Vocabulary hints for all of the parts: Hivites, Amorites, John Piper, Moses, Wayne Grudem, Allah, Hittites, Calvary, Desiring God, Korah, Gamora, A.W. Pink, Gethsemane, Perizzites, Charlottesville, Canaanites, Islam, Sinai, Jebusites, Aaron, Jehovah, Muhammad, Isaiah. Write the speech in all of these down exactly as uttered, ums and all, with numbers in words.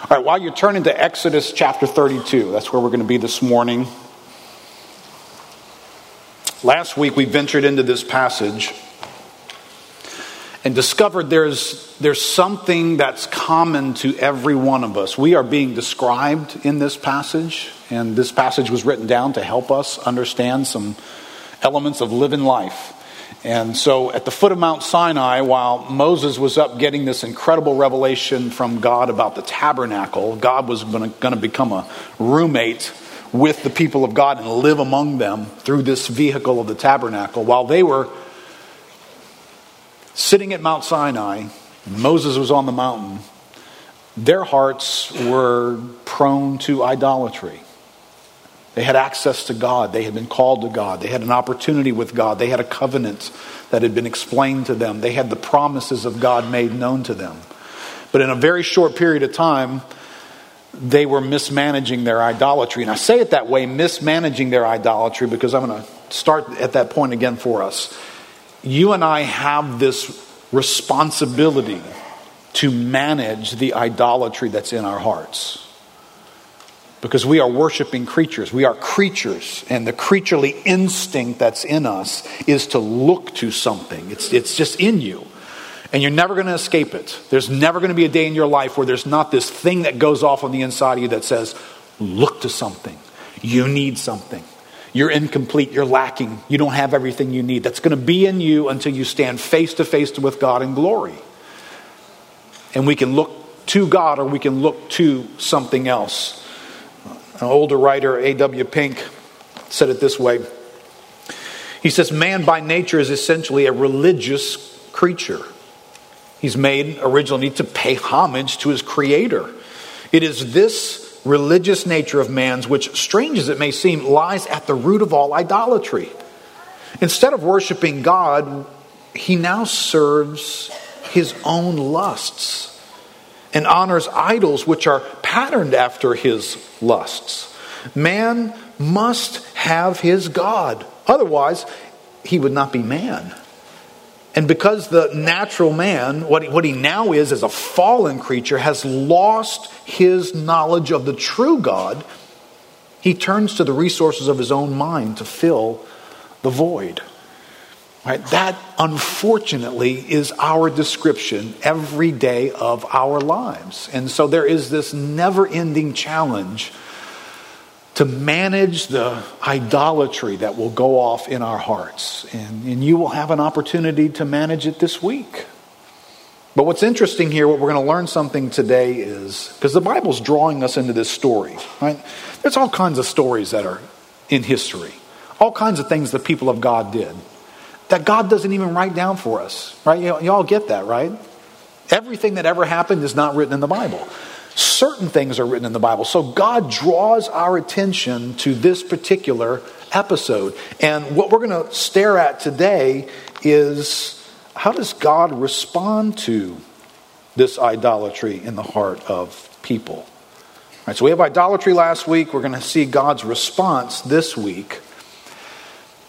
All right, while you're turning to Exodus chapter thirty-two, that's where we're going to be this morning. Last week we ventured into this passage and discovered there's there's something that's common to every one of us. We are being described in this passage, and this passage was written down to help us understand some elements of living life. And so at the foot of Mount Sinai, while Moses was up getting this incredible revelation from God about the tabernacle, God was going to become a roommate with the people of God and live among them through this vehicle of the tabernacle. While they were sitting at Mount Sinai, Moses was on the mountain, their hearts were prone to idolatry. They had access to God. They had been called to God. They had an opportunity with God. They had a covenant that had been explained to them. They had the promises of God made known to them. But in a very short period of time, they were mismanaging their idolatry. And I say it that way, mismanaging their idolatry, because I'm going to start at that point again for us. You and I have this responsibility to manage the idolatry that's in our hearts. Because we are worshiping creatures. We are creatures. And the creaturely instinct that's in us is to look to something. It's, it's just in you. And you're never going to escape it. There's never going to be a day in your life where there's not this thing that goes off on the inside of you that says, look to something. You need something. You're incomplete. You're lacking. You don't have everything you need. That's going to be in you until you stand face to face with God in glory. And we can look to God or we can look to something else. An older writer, A W Pink, said it this way. He says, man by nature is essentially a religious creature. He's made originally to pay homage to his creator. It is this religious nature of man's, which, strange as it may seem, lies at the root of all idolatry. Instead of worshiping God, he now serves his own lusts and honors idols which are patterned after his lusts. Man must have his God. Otherwise, he would not be man. And because the natural man, what he, what he now is as a fallen creature, has lost his knowledge of the true God, he turns to the resources of his own mind to fill the void. Right? That, unfortunately, is our description every day of our lives. And so there is this never-ending challenge to manage the idolatry that will go off in our hearts. And, and you will have an opportunity to manage it this week. But what's interesting here, what we're going to learn something today is, because the Bible's drawing us into this story, right? There's all kinds of stories that are in history. All kinds of things the people of God did that God doesn't even write down for us, right? You, you all get that, right? Everything that ever happened is not written in the Bible. Certain things are written in the Bible. So God draws our attention to this particular episode. And what we're going to stare at today is, how does God respond to this idolatry in the heart of people? All right, so we have idolatry last week. We're going to see God's response this week.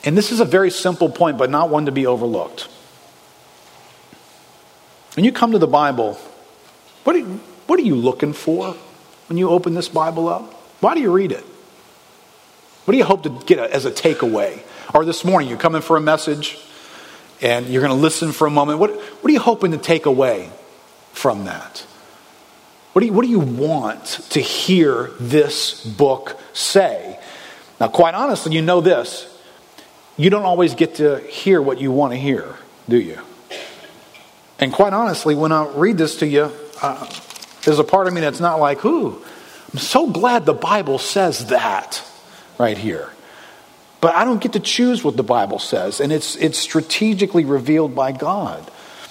And this is a very simple point, but not one to be overlooked. When you come to the Bible, what do you... What are you looking for when you open this Bible up? Why do you read it? What do you hope to get as a takeaway? Or this morning, you're coming for a message and you're going to listen for a moment. What, what are you hoping to take away from that? What do you, what do you want to hear this book say? Now, quite honestly, you know this. You don't always get to hear what you want to hear, do you? And quite honestly, when I read this to you... Uh, There's a part of me that's not like, ooh, I'm so glad the Bible says that right here. But I don't get to choose what the Bible says, and it's it's strategically revealed by God.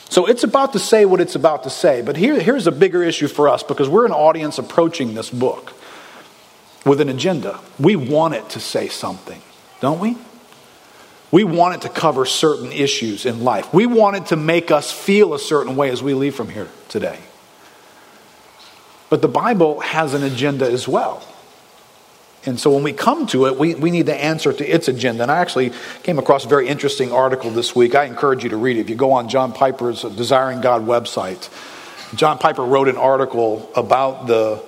So it's about to say what it's about to say, but here here's a bigger issue for us, because we're an audience approaching this book with an agenda. We want it to say something, don't we? We want it to cover certain issues in life. We want it to make us feel a certain way as we leave from here today. But the Bible has an agenda as well. And so when we come to it, we, we need to answer to its agenda. And I actually came across a very interesting article this week. I encourage you to read it. If you go on John Piper's Desiring God website, John Piper wrote an article about the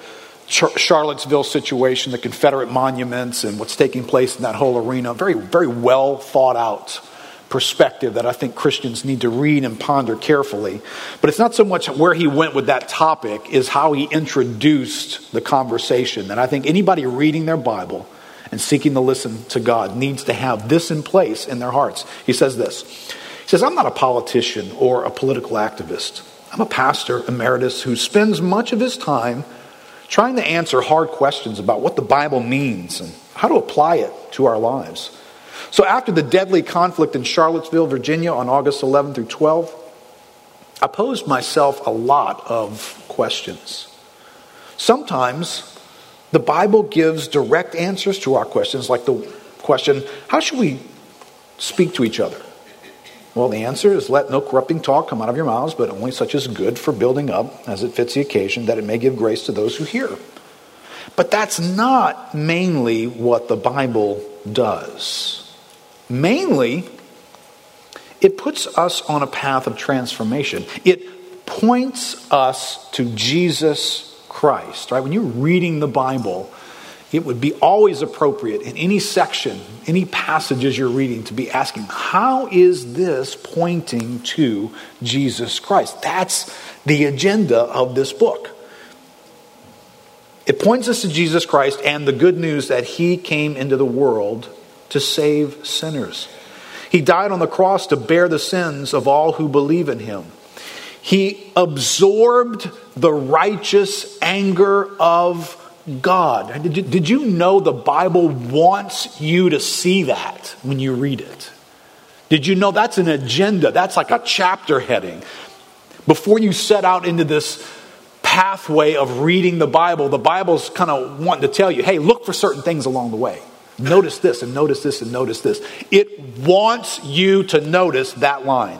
Charlottesville situation, the Confederate monuments, and what's taking place in that whole arena. Very, very well thought out perspective that I think Christians need to read and ponder carefully. But it's not so much where he went with that topic, is how he introduced the conversation. And I think anybody reading their Bible and seeking to listen to God needs to have this in place in their hearts. He says this. He says, I'm not a politician or a political activist. I'm a pastor emeritus who spends much of his time trying to answer hard questions about what the Bible means and how to apply it to our lives. So after the deadly conflict in Charlottesville, Virginia on August eleventh through twelfth, I posed myself a lot of questions. Sometimes the Bible gives direct answers to our questions, like the question, how should we speak to each other? Well, the answer is, let no corrupting talk come out of your mouths, but only such as is good for building up as it fits the occasion, that it may give grace to those who hear. But that's not mainly what the Bible does. Mainly, it puts us on a path of transformation. It points us to Jesus Christ. Right? When you're reading the Bible, it would be always appropriate in any section, any passages you're reading, to be asking, how is this pointing to Jesus Christ? That's the agenda of this book. It points us to Jesus Christ and the good news that he came into the world to save sinners. He died on the cross to bear the sins of all who believe in him. He absorbed the righteous anger of God. Did you, did you know the Bible wants you to see that when you read it? Did you know that's an agenda? That's like a chapter heading. Before you set out into this pathway of reading the Bible, the Bible's kind of wanting to tell you, hey, look for certain things along the way. Notice this and notice this and notice this. It wants you to notice that line,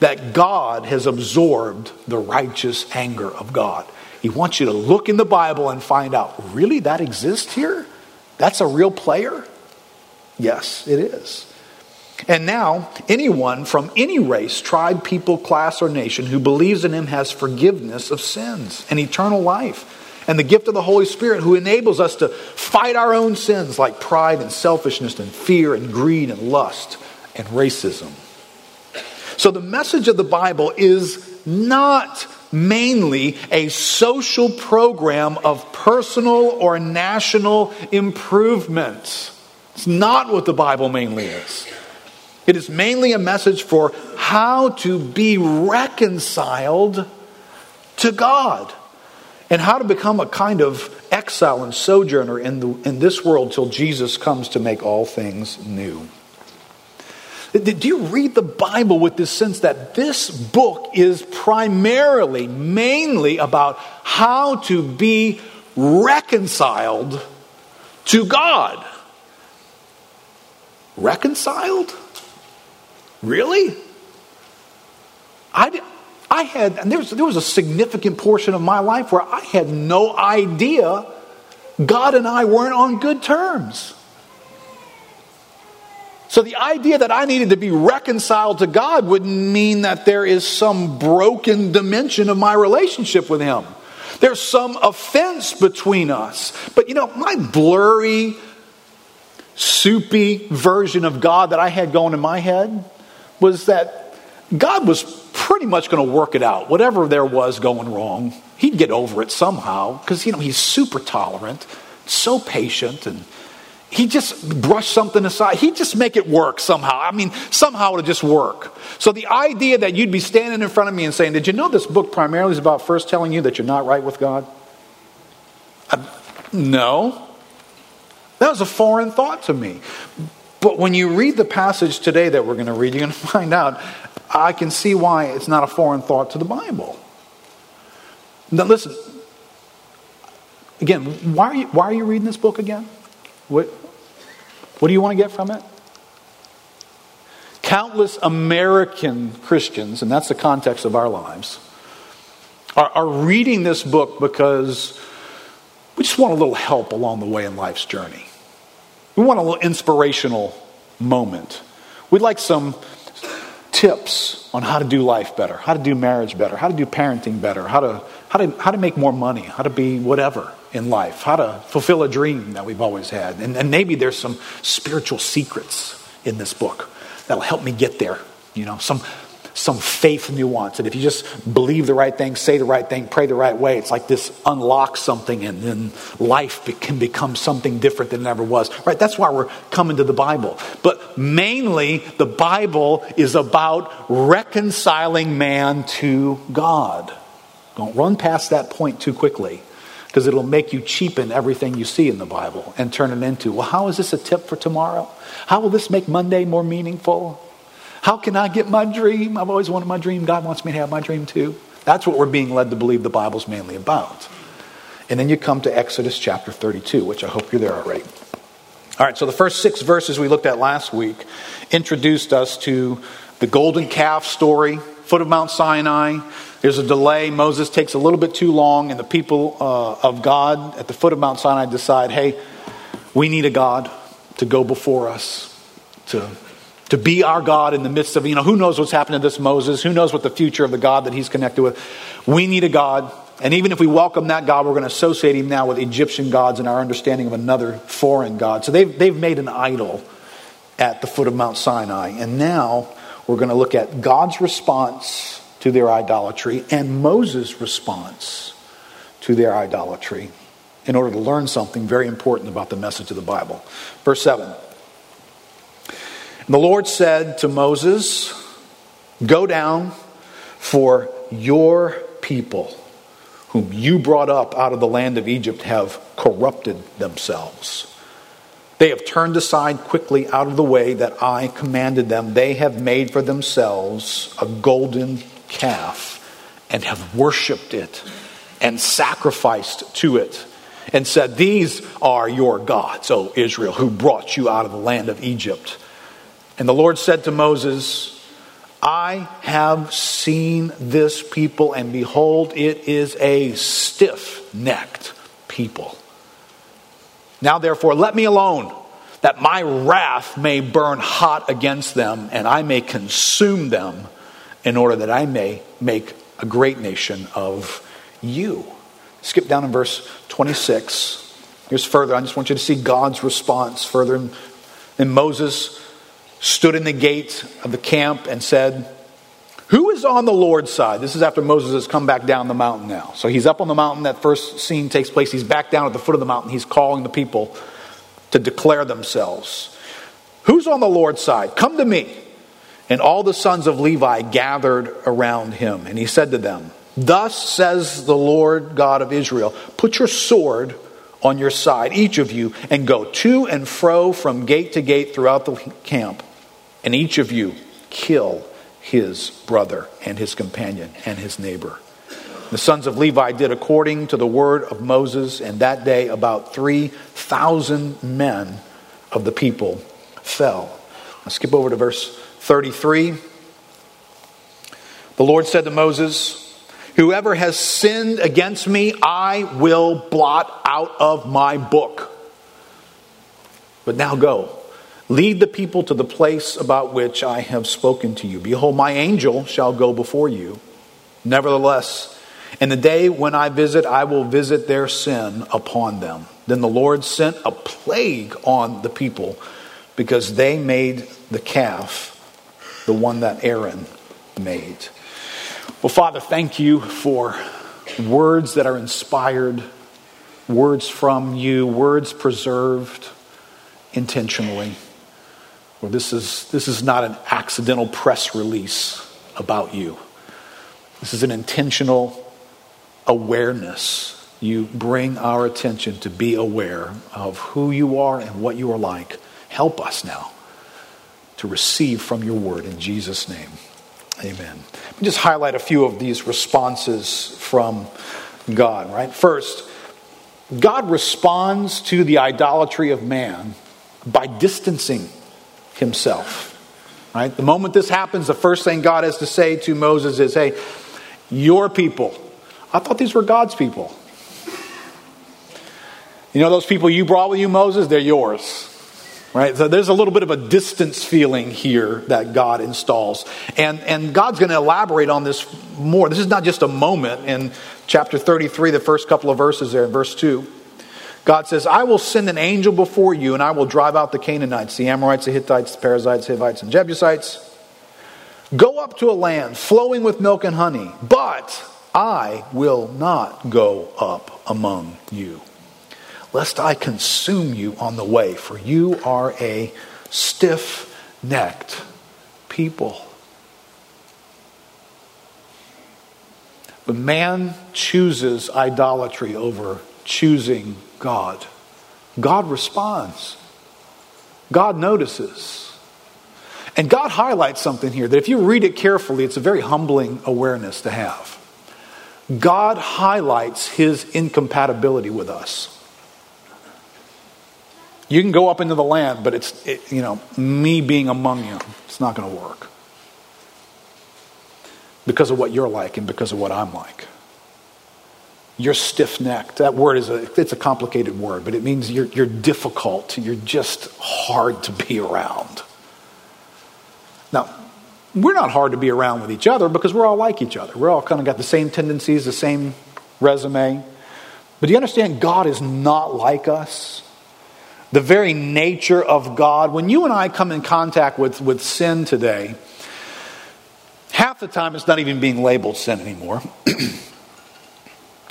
that God has absorbed the righteous anger of God. He wants you to look in the Bible and find out, really, that exists here? That's a real player? Yes, it is. And now, anyone from any race, tribe, people, class, or nation who believes in him has forgiveness of sins and eternal life and the gift of the Holy Spirit, who enables us to fight our own sins like pride and selfishness and fear and greed and lust and racism. So the message of the Bible is not mainly a social program of personal or national improvement. It's not what the Bible mainly is. It is mainly a message for how to be reconciled to God and how to become a kind of exile and sojourner in, the, in this world till Jesus comes to make all things new. Do you read the Bible with this sense that this book is primarily, mainly about how to be reconciled to God? Reconciled? Really? I did, I had, and there was, there was a significant portion of my life where I had no idea God and I weren't on good terms. So the idea that I needed to be reconciled to God wouldn't mean that there is some broken dimension of my relationship with him. There's some offense between us. But you know, my blurry, soupy version of God that I had going in my head was that God was pretty much going to work it out. Whatever there was going wrong, he'd get over it somehow. Because, you know, he's super tolerant, so patient, and he just brushed something aside. He'd just make it work somehow. I mean, somehow it'll just work. So the idea that you'd be standing in front of me and saying, did you know this book primarily is about first telling you that you're not right with God? I, no. That was a foreign thought to me. But when you read the passage today that we're going to read, you're going to find out, I can see why it's not a foreign thought to the Bible. Now listen, again, why are you, why are you reading this book again? What, what do you want to get from it? Countless American Christians, and that's the context of our lives, are, are reading this book because we just want a little help along the way in life's journey. We want a little inspirational moment. We'd like some tips on how to do life better, how to do marriage better, how to do parenting better, how to how to how to make more money, how to be whatever in life, how to fulfill a dream that we've always had. And, and maybe there's some spiritual secrets in this book that'll help me get there. You know, some some faith nuance. And if you just believe the right thing, say the right thing, pray the right way, it's like this unlocks something, and then life can become something different than it ever was. Right? That's why we're coming to the Bible. But mainly, the Bible is about reconciling man to God. Don't run past that point too quickly, because it'll make you cheapen everything you see in the Bible and turn it into, well, how is this a tip for tomorrow? How will this make Monday more meaningful? How can I get my dream? I've always wanted my dream. God wants me to have my dream too. That's what we're being led to believe the Bible's mainly about. And then you come to Exodus chapter thirty-two, which I hope you're there already. All right, so the first six verses we looked at last week introduced us to the golden calf story, foot of Mount Sinai. There's a delay. Moses takes a little bit too long, and the people uh, of God at the foot of Mount Sinai decide, hey, we need a God to go before us, to to be our God in the midst of, you know, who knows what's happened to this Moses? Who knows what the future of the God that he's connected with? We need a God. And even if we welcome that God, we're going to associate him now with Egyptian gods and our understanding of another foreign God. So they've, they've made an idol at the foot of Mount Sinai. And now we're going to look at God's response to their idolatry and Moses' response to their idolatry in order to learn something very important about the message of the Bible. Verse seven. The Lord said to Moses, go down, for your people, whom you brought up out of the land of Egypt, have corrupted themselves. They have turned aside quickly out of the way that I commanded them. They have made for themselves a golden calf and have worshipped it and sacrificed to it and said, these are your gods, O Israel, who brought you out of the land of Egypt. And the Lord said to Moses, I have seen this people, and behold, it is a stiff-necked people. Now therefore, let me alone, that my wrath may burn hot against them, and I may consume them, in order that I may make a great nation of you. Skip down in verse twenty-six. Here's further. I just want you to see God's response further. In, in Moses stood in the gate of the camp and said, who is on the Lord's side? This is after Moses has come back down the mountain now. So he's up on the mountain. That first scene takes place. He's back down at the foot of the mountain. He's calling the people to declare themselves. Who's on the Lord's side? Come to me. And all the sons of Levi gathered around him. And he said to them, thus says the Lord God of Israel, put your sword on your side, each of you, and go to and fro from gate to gate throughout the camp. And each of you kill his brother and his companion and his neighbor. The sons of Levi did according to the word of Moses, and that day about three thousand men of the people fell. Now skip over to verse thirty-three. The Lord said to Moses, whoever has sinned against me, I will blot out of my book. But now go. Lead the people to the place about which I have spoken to you. Behold, my angel shall go before you. Nevertheless, in the day when I visit, I will visit their sin upon them. Then the Lord sent a plague on the people because they made the calf, the one that Aaron made. Well, Father, thank you for words that are inspired, words from you, words preserved intentionally. Well, this is this is not an accidental press release about you. This is an intentional awareness. You bring our attention to be aware of who you are and what you are like. Help us now to receive from your word in Jesus' name. Amen. Let me just highlight a few of these responses from God, right? First, God responds to the idolatry of man by distancing himself, right? The moment this happens, the first thing God has to say to Moses is, hey, your people. I thought these were God's people. You know those people you brought with you, Moses? They're yours. Right? So there's a little bit of a distance feeling here that God installs. And and God's going to elaborate on this more. This is not just a moment. In chapter thirty-three, the first couple of verses there, in verse two, God says, I will send an angel before you, and I will drive out the Canaanites, the Amorites, the Hittites, the Perizzites, Hivites, and Jebusites. Go up to a land flowing with milk and honey, but I will not go up among you, lest I consume you on the way, for you are a stiff-necked people. But man chooses idolatry over choosing God. God responds. God notices. And God highlights something here that if you read it carefully, it's a very humbling awareness to have. God highlights his incompatibility with us. You can go up into the land, but it's, it, you know, me being among you, it's not going to work. Because of what you're like and because of what I'm like. You're stiff-necked. That word is a, it's a complicated word, but it means you're, you're difficult. You're just hard to be around. Now, we're not hard to be around with each other because we're all like each other. We're all kind of got the same tendencies, the same resume. But do you understand God is not like us? The very nature of God. When you and I come in contact with, with sin today, half the time it's not even being labeled sin anymore.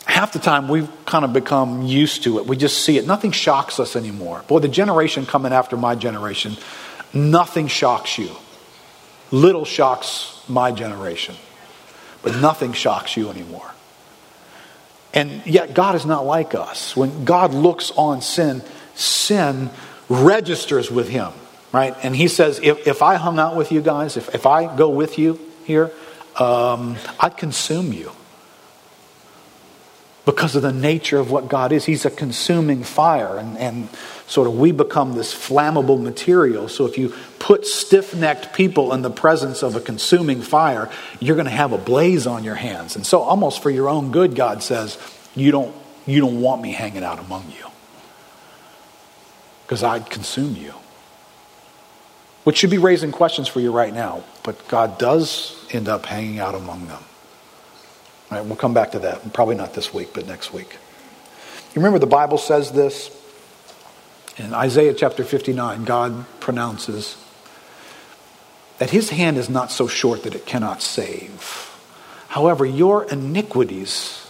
Half the time we've kind of become used to it. We just see it. Nothing shocks us anymore. Boy, the generation coming after my generation, nothing shocks you. Little shocks my generation. But nothing shocks you anymore. And yet God is not like us. When God looks on sin, sin registers with him, right? And he says, if, if I hung out with you guys, if, if I go with you here, um, I'd consume you. Because of the nature of what God is. He's a consuming fire. And, and sort of we become this flammable material. So if you put stiff-necked people in the presence of a consuming fire, you're going to have a blaze on your hands. And so almost for your own good, God says, you don't, you don't want me hanging out among you. Because I'd consume you. Which should be raising questions for you right now. But God does end up hanging out among them. All right, we'll come back to that. Probably not this week, but next week. You remember the Bible says this? In Isaiah chapter fifty-nine, God pronounces that his hand is not so short that it cannot save. However, your iniquities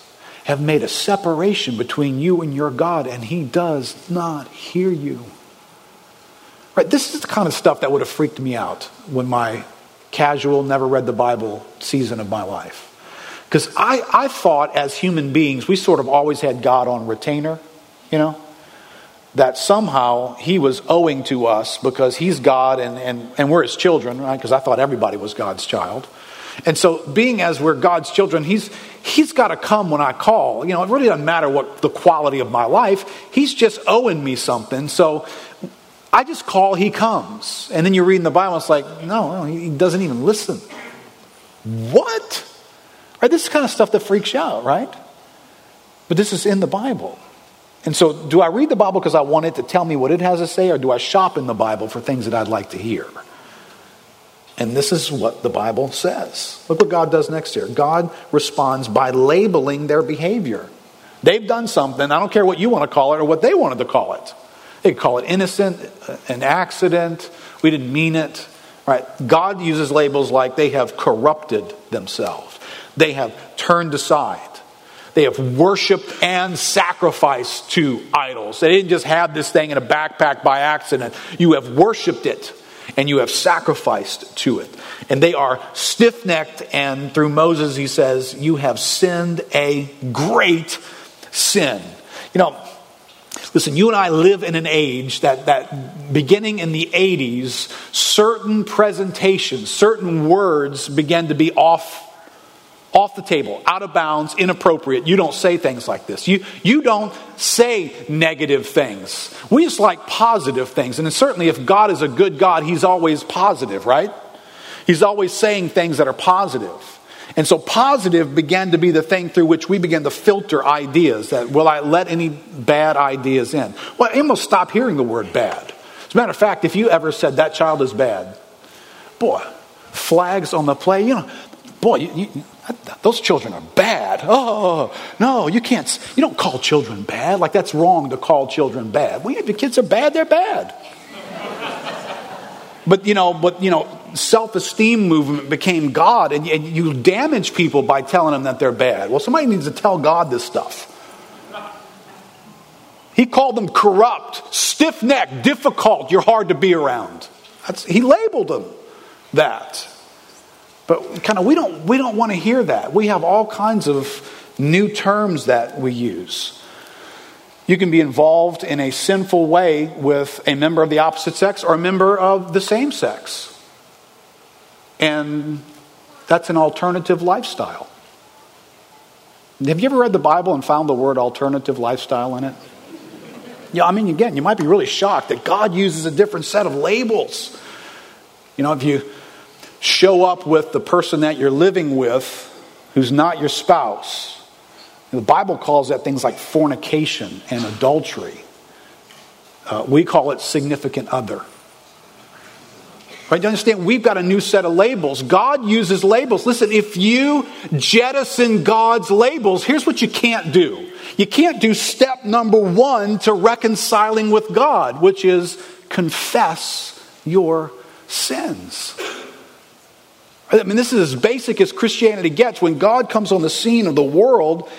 have made a separation between you and your God, and he does not hear you. Right? This is the kind of stuff that would have freaked me out when my casual, never read the Bible season of my life. Because I, I thought as human beings, we sort of always had God on retainer, you know, that somehow he was owing to us because he's God and, and, and we're his children, right? Because I thought everybody was God's child. And so being as we're God's children, he's he's got to come when I call. You know, it really doesn't matter what the quality of my life. He's just owing me something. So I just call, he comes. And then you're reading the Bible, it's like, no, no, he doesn't even listen. What? Right? This is the kind of stuff that freaks you out, right? But this is in the Bible. And so do I read the Bible because I want it to tell me what it has to say, or do I shop in the Bible for things that I'd like to hear? And this is what the Bible says. Look what God does next here. God responds by labeling their behavior. They've done something. I don't care what you want to call it or what they wanted to call it. They could call it innocent, an accident. We didn't mean it. Right? God uses labels like they have corrupted themselves. They have turned aside. They have worshipped and sacrificed to idols. They didn't just have this thing in a backpack by accident. You have worshipped it. And you have sacrificed to it. And they are stiff-necked. And through Moses, he says, you have sinned a great sin. You know, listen, you and I live in an age that, that beginning in the eighties, certain presentations, certain words began to be off, off the table, out of bounds, inappropriate. You don't say things like this. You, you don't say negative things. We just like positive things. And certainly if God is a good God, he's always positive, right? He's always saying things that are positive. And so positive began to be the thing through which we began to filter ideas. That will I let any bad ideas in? Well, I almost stop hearing the word bad. As a matter of fact, if you ever said that child is bad, boy, flags on the play, you know, boy, you, you, those children are bad. Oh, no, you can't, you don't call children bad. Like, that's wrong to call children bad. Well, if your kids are bad, they're bad. But, you know, but, you know, self-esteem movement became God, and, and you damage people by telling them that they're bad. Well, somebody needs to tell God this stuff. He called them corrupt, stiff-necked, difficult, you're hard to be around. That's, he labeled them that. But kind of we don't we don't want to hear that. We have all kinds of new terms that we use. You can be involved in a sinful way with a member of the opposite sex or a member of the same sex. And that's an alternative lifestyle. Have you ever read the Bible and found the word alternative lifestyle in it? Yeah, I mean, again, you might be really shocked that God uses a different set of labels. You know, if you show up with the person that you're living with who's not your spouse, the Bible calls that things like fornication and adultery. Uh, we call it significant other. Right? You understand? We've got a new set of labels. God uses labels. Listen, if you jettison God's labels, here's what you can't do. You can't do step number one to reconciling with God, which is confess your sins. I mean, this is as basic as Christianity gets. When God comes on the scene of the world,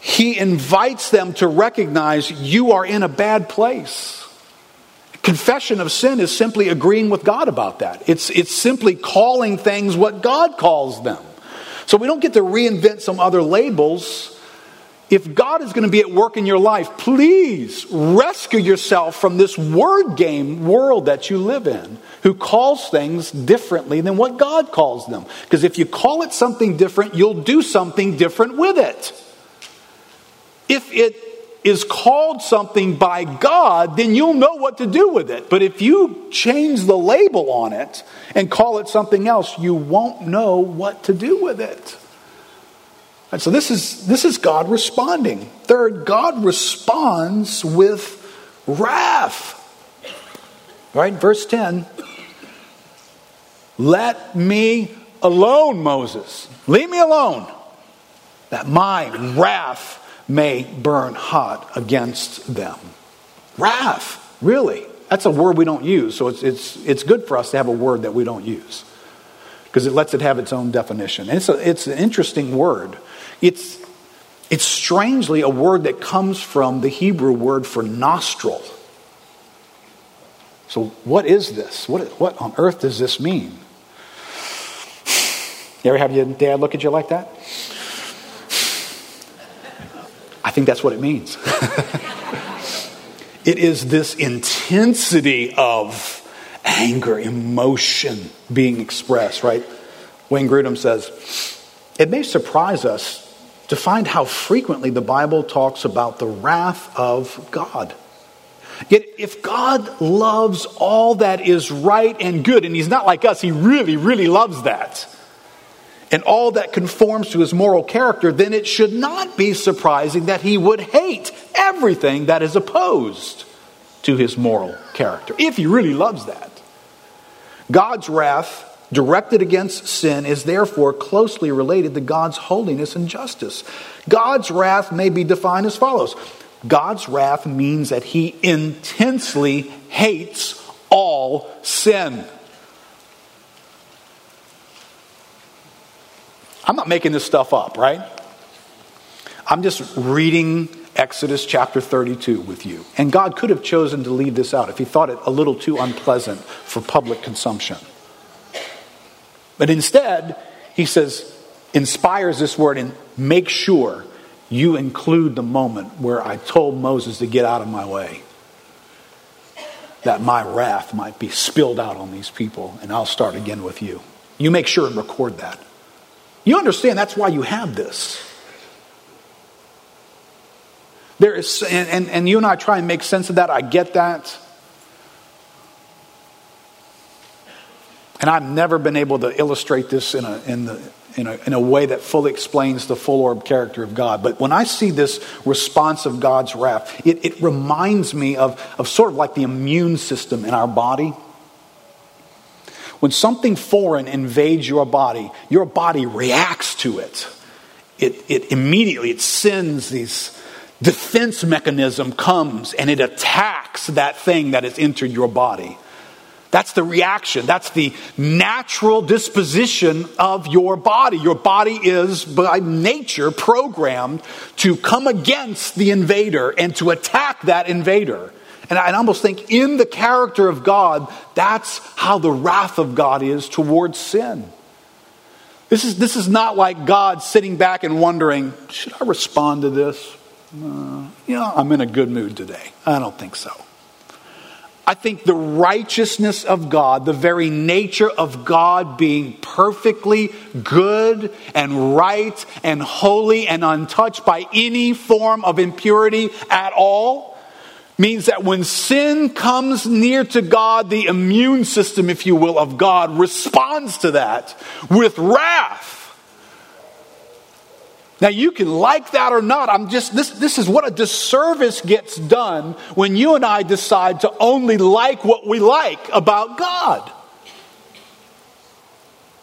he invites them to recognize you are in a bad place. Confession of sin is simply agreeing with God about that. It's, it's simply calling things what God calls them. So we don't get to reinvent some other labels. If God is going to be at work in your life, please rescue yourself from this word game world that you live in, who calls things differently than what God calls them. Because if you call it something different, you'll do something different with it. If it is called something by God, then you'll know what to do with it. But if you change the label on it and call it something else, you won't know what to do with it. And so this is this is God responding. Third, God responds with wrath. Right? Verse ten. Let me alone, Moses. Leave me alone, that my wrath may burn hot against them. Wrath, really. That's a word we don't use, so it's it's it's good for us to have a word that we don't use, because it lets it have its own definition. And it's a, it's an interesting word. It's it's strangely a word that comes from the Hebrew word for nostril. So what is this? What what on earth does this mean? You ever have your dad look at you like that? I think that's what it means. It is this intensity of anger, emotion being expressed, right? Wayne Grudem says, it may surprise us to find how frequently the Bible talks about the wrath of God. Yet if God loves all that is right and good, and he's not like us, he really, really loves that, and all that conforms to his moral character, then it should not be surprising that he would hate everything that is opposed to his moral character, if he really loves that. God's wrath directed against sin is therefore closely related to God's holiness and justice. God's wrath may be defined as follows. God's wrath means that he intensely hates all sin. I'm not making this stuff up, right? I'm just reading Exodus chapter thirty-two with you. And God could have chosen to leave this out if he thought it a little too unpleasant for public consumption. But instead, he says, inspires this word, and make sure you include the moment where I told Moses to get out of my way, that my wrath might be spilled out on these people, and I'll start again with you. You make sure and record that. You understand that's why you have this. There is, and, and, and you and I try and make sense of that. I get that. And I've never been able to illustrate this in a in the in a, in a way that fully explains the full-orb character of God. But when I see this response of God's wrath, it, it reminds me of, of sort of like the immune system in our body. When something foreign invades your body, your body reacts to it. It, it immediately, it sends these defense mechanism comes and it attacks that thing that has entered your body. That's the reaction. That's the natural disposition of your body. Your body is, by nature, programmed to come against the invader and to attack that invader. And I almost think in the character of God, that's how the wrath of God is towards sin. This is, this is not like God sitting back and wondering, should I respond to this? Uh, you know, I'm in a good mood today. I don't think so. I think the righteousness of God, the very nature of God being perfectly good and right and holy and untouched by any form of impurity at all, means that when sin comes near to God, the immune system, if you will, of God responds to that with wrath. Now you can like that or not. I'm just this this is what a disservice gets done when you and I decide to only like what we like about God.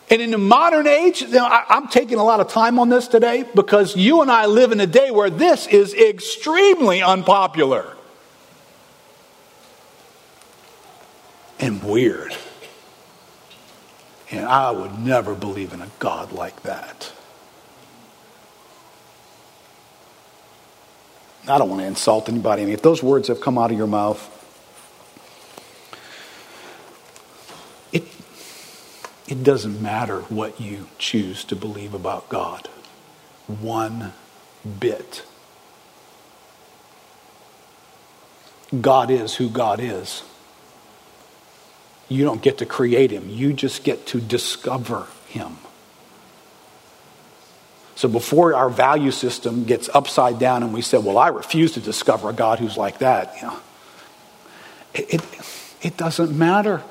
And in the modern age, you know, I, I'm taking a lot of time on this today because you and I live in a day where this is extremely unpopular. And weird. And I would never believe in a God like that. I don't want to insult anybody. I mean, if those words have come out of your mouth, it, it doesn't matter what you choose to believe about God. One bit. God is who God is. You don't get to create him. You just get to discover him. So before our value system gets upside down and we say, well, I refuse to discover a God who's like that, you know, it, it, it doesn't matter.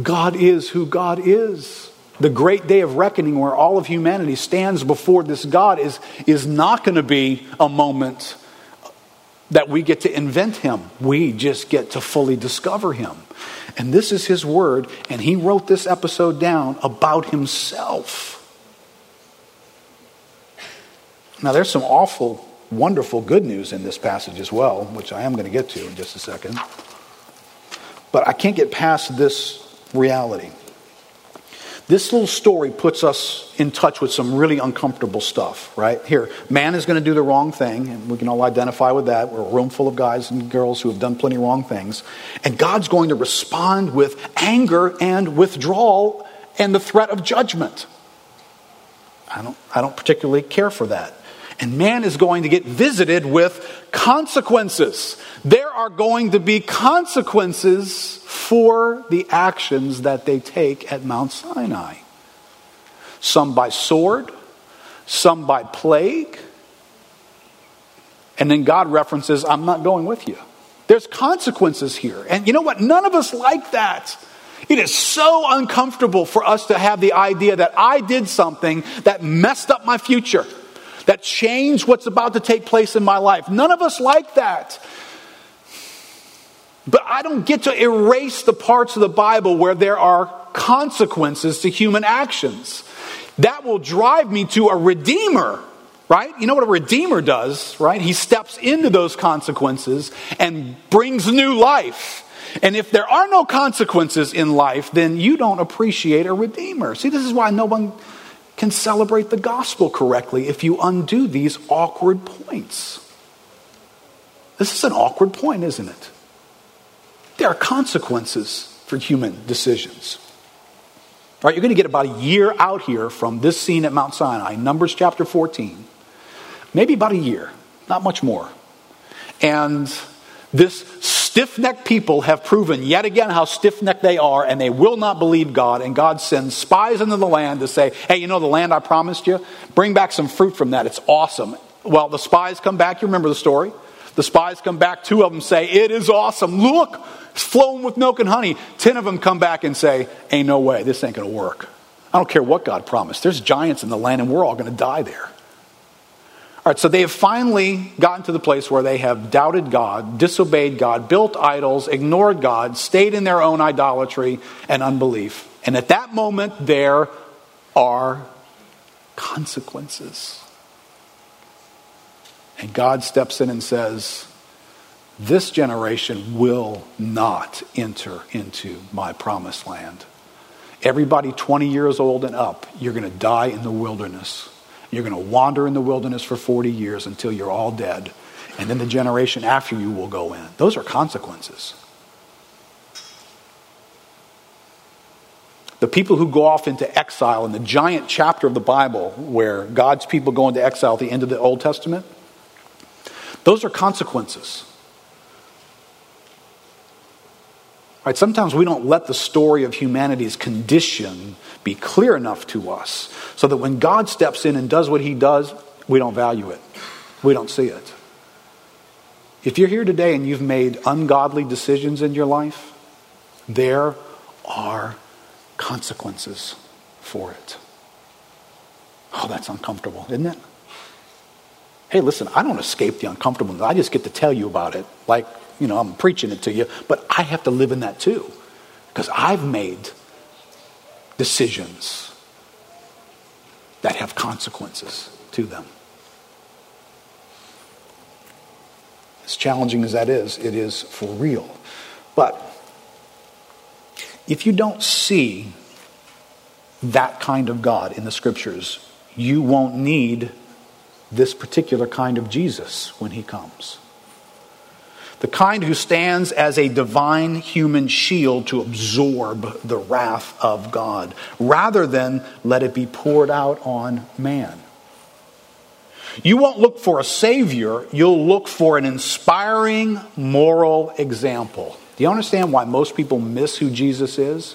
God is who God is. The great day of reckoning where all of humanity stands before this God is, is not going to be a moment that we get to invent him. We just get to fully discover him. And this is his word, and he wrote this episode down about himself. Now, there's some awful, wonderful good news in this passage as well, which I am going to get to in just a second. But I can't get past this reality. This little story puts us in touch with some really uncomfortable stuff, right? Here, man is going to do the wrong thing, and we can all identify with that. We're a room full of guys and girls who have done plenty of wrong things. And God's going to respond with anger and withdrawal and the threat of judgment. I don't, I don't particularly care for that. And man is going to get visited with consequences. There are going to be consequences for the actions that they take at Mount Sinai. Some by sword, some by plague. And then God references, I'm not going with you. There's consequences here. And you know what? None of us like that. It is so uncomfortable for us to have the idea that I did something that messed up my future, that changed what's about to take place in my life. None of us like that. But I don't get to erase the parts of the Bible where there are consequences to human actions. That will drive me to a redeemer, right? You know what a redeemer does, right? He steps into those consequences and brings new life. And if there are no consequences in life, then you don't appreciate a redeemer. See, this is why no one can celebrate the gospel correctly if you undo these awkward points. This is an awkward point, isn't it? There are consequences for human decisions. All right, you're going to get about a year out here from this scene at Mount Sinai, Numbers chapter fourteen. Maybe about a year, not much more. And this stiff-necked people have proven yet again how stiff-necked they are, and they will not believe God, and God sends spies into the land to say, hey, you know the land I promised you? Bring back some fruit from that. It's awesome. Well, the spies come back. You remember the story. The spies come back. Two of them say, it is awesome. Look, it's flowing with milk and honey. Ten of them come back and say, ain't no way. This ain't going to work. I don't care what God promised. There's giants in the land and we're all going to die there. All right, so they have finally gotten to the place where they have doubted God, disobeyed God, built idols, ignored God, stayed in their own idolatry and unbelief. And at that moment, there are consequences. And God steps in and says, this generation will not enter into my promised land. Everybody twenty years old and up, you're going to die in the wilderness. You're going to wander in the wilderness for forty years until you're all dead. And then the generation after you will go in. Those are consequences. The people who go off into exile in the giant chapter of the Bible where God's people go into exile at the end of the Old Testament, those are consequences. Right, sometimes we don't let the story of humanity's condition be clear enough to us so that when God steps in and does what he does, we don't value it. We don't see it. If you're here today and you've made ungodly decisions in your life, there are consequences for it. Oh, that's uncomfortable, isn't it? Hey, listen, I don't escape the uncomfortableness. I just get to tell you about it. Like, you know, I'm preaching it to you, but I have to live in that too because I've made decisions that have consequences to them. As challenging as that is, it is for real. But if you don't see that kind of God in the scriptures, you won't need this particular kind of Jesus when he comes. The kind who stands as a divine human shield to absorb the wrath of God, rather than let it be poured out on man. You won't look for a savior, you'll look for an inspiring moral example. Do you understand why most people miss who Jesus is?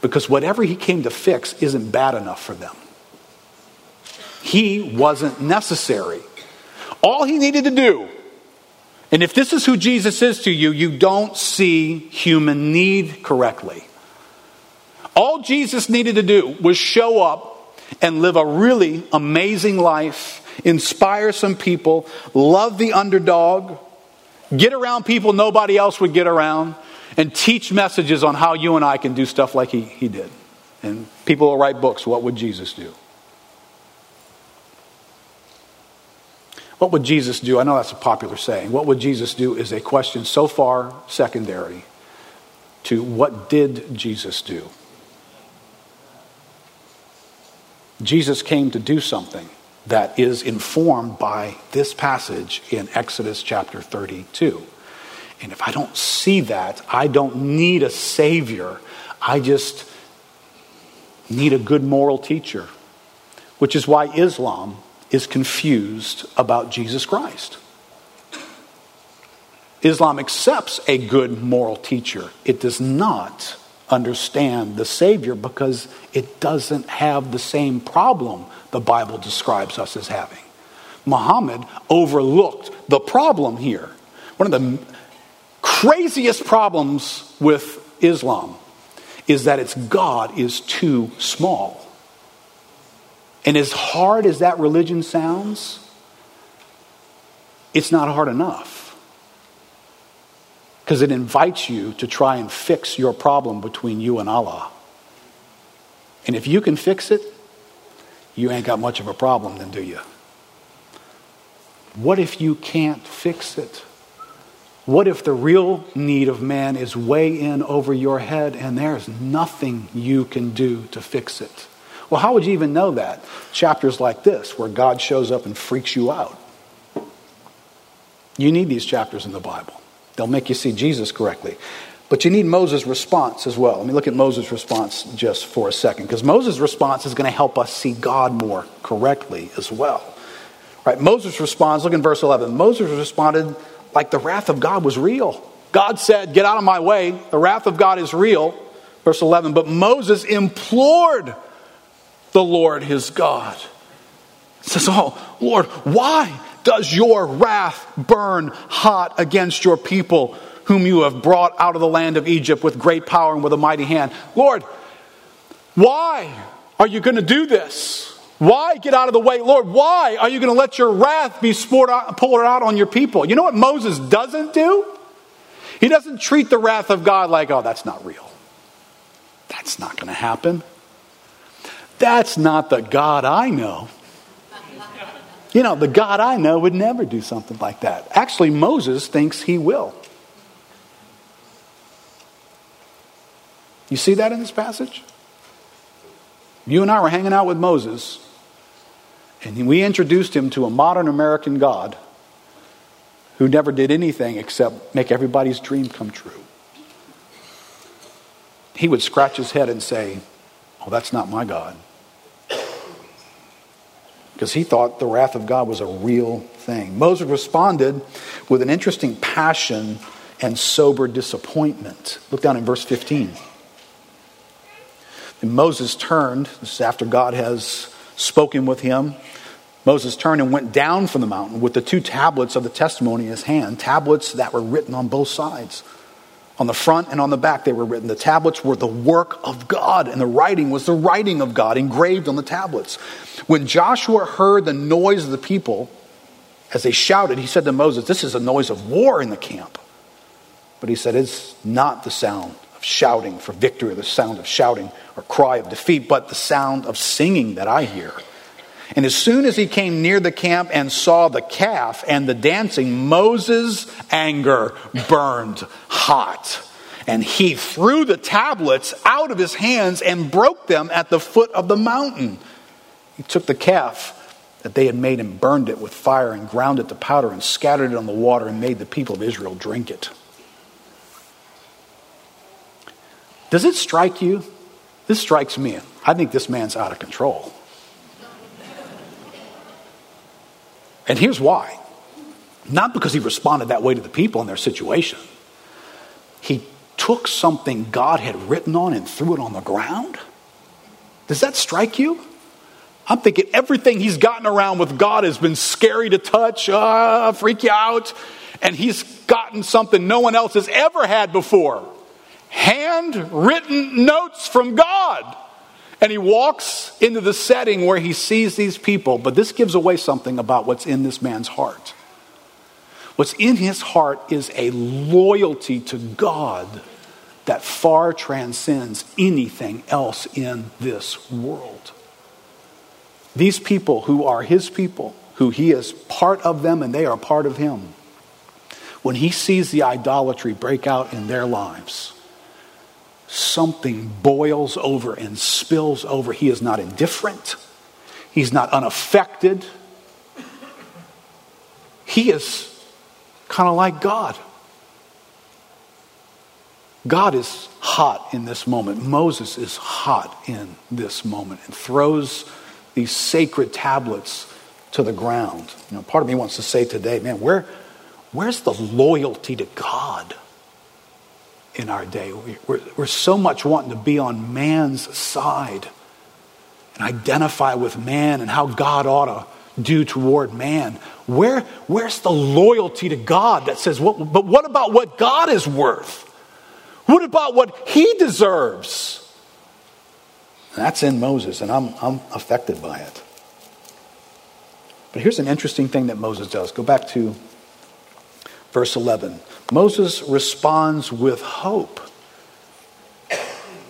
Because whatever he came to fix isn't bad enough for them. He wasn't necessary. All he needed to do. And if this is who Jesus is to you, you don't see human need correctly. All Jesus needed to do was show up and live a really amazing life, inspire some people, love the underdog, get around people nobody else would get around, and teach messages on how you and I can do stuff like he, he did. And people will write books, what would Jesus do? What would Jesus do? I know that's a popular saying. What would Jesus do is a question so far secondary to what did Jesus do? Jesus came to do something that is informed by this passage in Exodus chapter thirty-two. And if I don't see that, I don't need a savior. I just need a good moral teacher, which is why Islam is confused about Jesus Christ. Islam accepts a good moral teacher. It does not understand the Savior because it doesn't have the same problem the Bible describes us as having. Muhammad overlooked the problem here. One of the craziest problems with Islam is that its God is too small. And as hard as that religion sounds, it's not hard enough. Because it invites you to try and fix your problem between you and Allah. And if you can fix it, you ain't got much of a problem then, do you? What if you can't fix it? What if the real need of man is way in over your head and there's nothing you can do to fix it? Well, how would you even know that? Chapters like this, where God shows up and freaks you out. You need these chapters in the Bible. They'll make you see Jesus correctly. But you need Moses' response as well. Let me look at Moses' response just for a second, because Moses' response is going to help us see God more correctly as well. All right, Moses' response, look in verse eleven. Moses responded like the wrath of God was real. God said, get out of my way. The wrath of God is real. Verse eleven, but Moses implored the Lord his God. It says, oh, Lord, why does your wrath burn hot against your people whom you have brought out of the land of Egypt with great power and with a mighty hand? Lord, why are you going to do this? Why get out of the way, Lord? Why are you going to let your wrath be poured out on your people? You know what Moses doesn't do? He doesn't treat the wrath of God like, oh, that's not real. That's not going to happen. That's not the God I know. You know, the God I know would never do something like that. Actually, Moses thinks he will. You see that in this passage? You and I were hanging out with Moses, and we introduced him to a modern American God who never did anything except make everybody's dream come true. He would scratch his head and say, oh, that's not my God. Because he thought the wrath of God was a real thing. Moses responded with an interesting passion and sober disappointment. Look down in verse fifteen. And Moses turned, this is after God has spoken with him. Moses turned and went down from the mountain with the two tablets of the testimony in his hand, tablets that were written on both sides. On the front and on the back they were written. The tablets were the work of God, and the writing was the writing of God engraved on the tablets. When Joshua heard the noise of the people, as they shouted, he said to Moses, this is a noise of war in the camp. But he said, it's not the sound of shouting for victory, or the sound of shouting or cry of defeat, but the sound of singing that I hear. And as soon as he came near the camp and saw the calf and the dancing, Moses' anger burned hot. And he threw the tablets out of his hands and broke them at the foot of the mountain. He took the calf that they had made and burned it with fire and ground it to powder and scattered it on the water and made the people of Israel drink it. Does it strike you? This strikes me. I think this man's out of control. And here's why. Not because he responded that way to the people in their situation. He took something God had written on and threw it on the ground. Does that strike you? I'm thinking everything he's gotten around with God has been scary to touch, uh, freak you out. And he's gotten something no one else has ever had before. Handwritten notes from God. And he walks into the setting where he sees these people. But this gives away something about what's in this man's heart. What's in his heart is a loyalty to God that far transcends anything else in this world. These people who are his people, who he is part of them and they are part of him, when he sees the idolatry break out in their lives, something boils over and spills over. He is not indifferent. He's not unaffected. He is kind of like God. God is hot in this moment. Moses is hot in this moment and throws these sacred tablets to the ground. You know, part of me wants to say today, man, where, where's the loyalty to God? In our day, we're, we're so much wanting to be on man's side and identify with man and how God ought to do toward man. Where, where's the loyalty to God that says, what, but what about what God is worth? What about what he deserves? That's in Moses, and I'm, I'm affected by it. But here's an interesting thing that Moses does. Go back to verse eleven. Moses responds with hope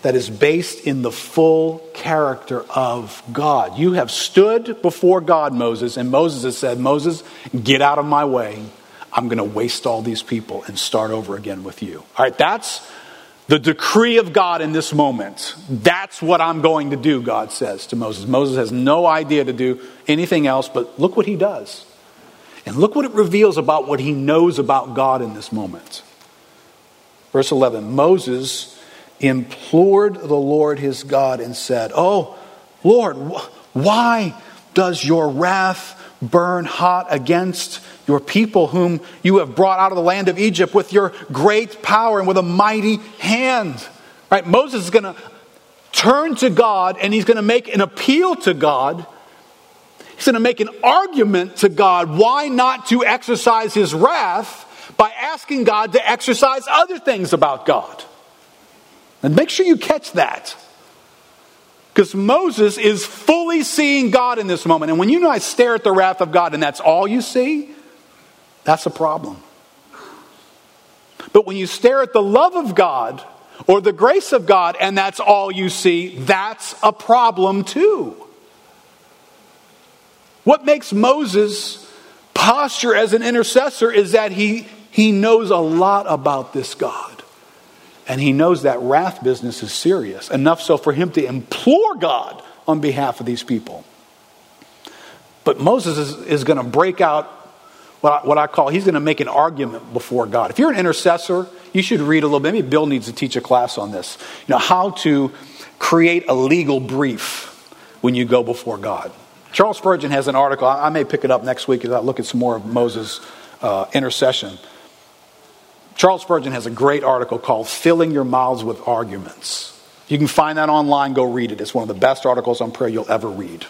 that is based in the full character of God. You have stood before God, Moses, and Moses has said, Moses, get out of my way. I'm going to waste all these people and start over again with you. All right, that's the decree of God in this moment. That's what I'm going to do, God says to Moses. Moses has no idea to do anything else, but look what he does. And look what it reveals about what he knows about God in this moment. Verse eleven, Moses implored the Lord his God and said, oh, Lord, why does your wrath burn hot against your people whom you have brought out of the land of Egypt with your great power and with a mighty hand? Right? Moses is going to turn to God and he's going to make an appeal to God. He's going to make an argument to God why not to exercise his wrath by asking God to exercise other things about God. And make sure you catch that. Because Moses is fully seeing God in this moment. And when you and I stare at the wrath of God and that's all you see, that's a problem. But when you stare at the love of God or the grace of God and that's all you see, that's a problem too. What makes Moses' posture as an intercessor is that he, he knows a lot about this God. And he knows that wrath business is serious. Enough so for him to implore God on behalf of these people. But Moses is, is going to break out what I, what I call, he's going to make an argument before God. If you're an intercessor, you should read a little bit. Maybe Bill needs to teach a class on this. You know, how to create a legal brief when you go before God. Charles Spurgeon has an article. I may pick it up next week as I look at some more of Moses' uh, intercession. Charles Spurgeon has a great article called Filling Your Mouths with Arguments. You can find that online. Go read it. It's one of the best articles on prayer you'll ever read.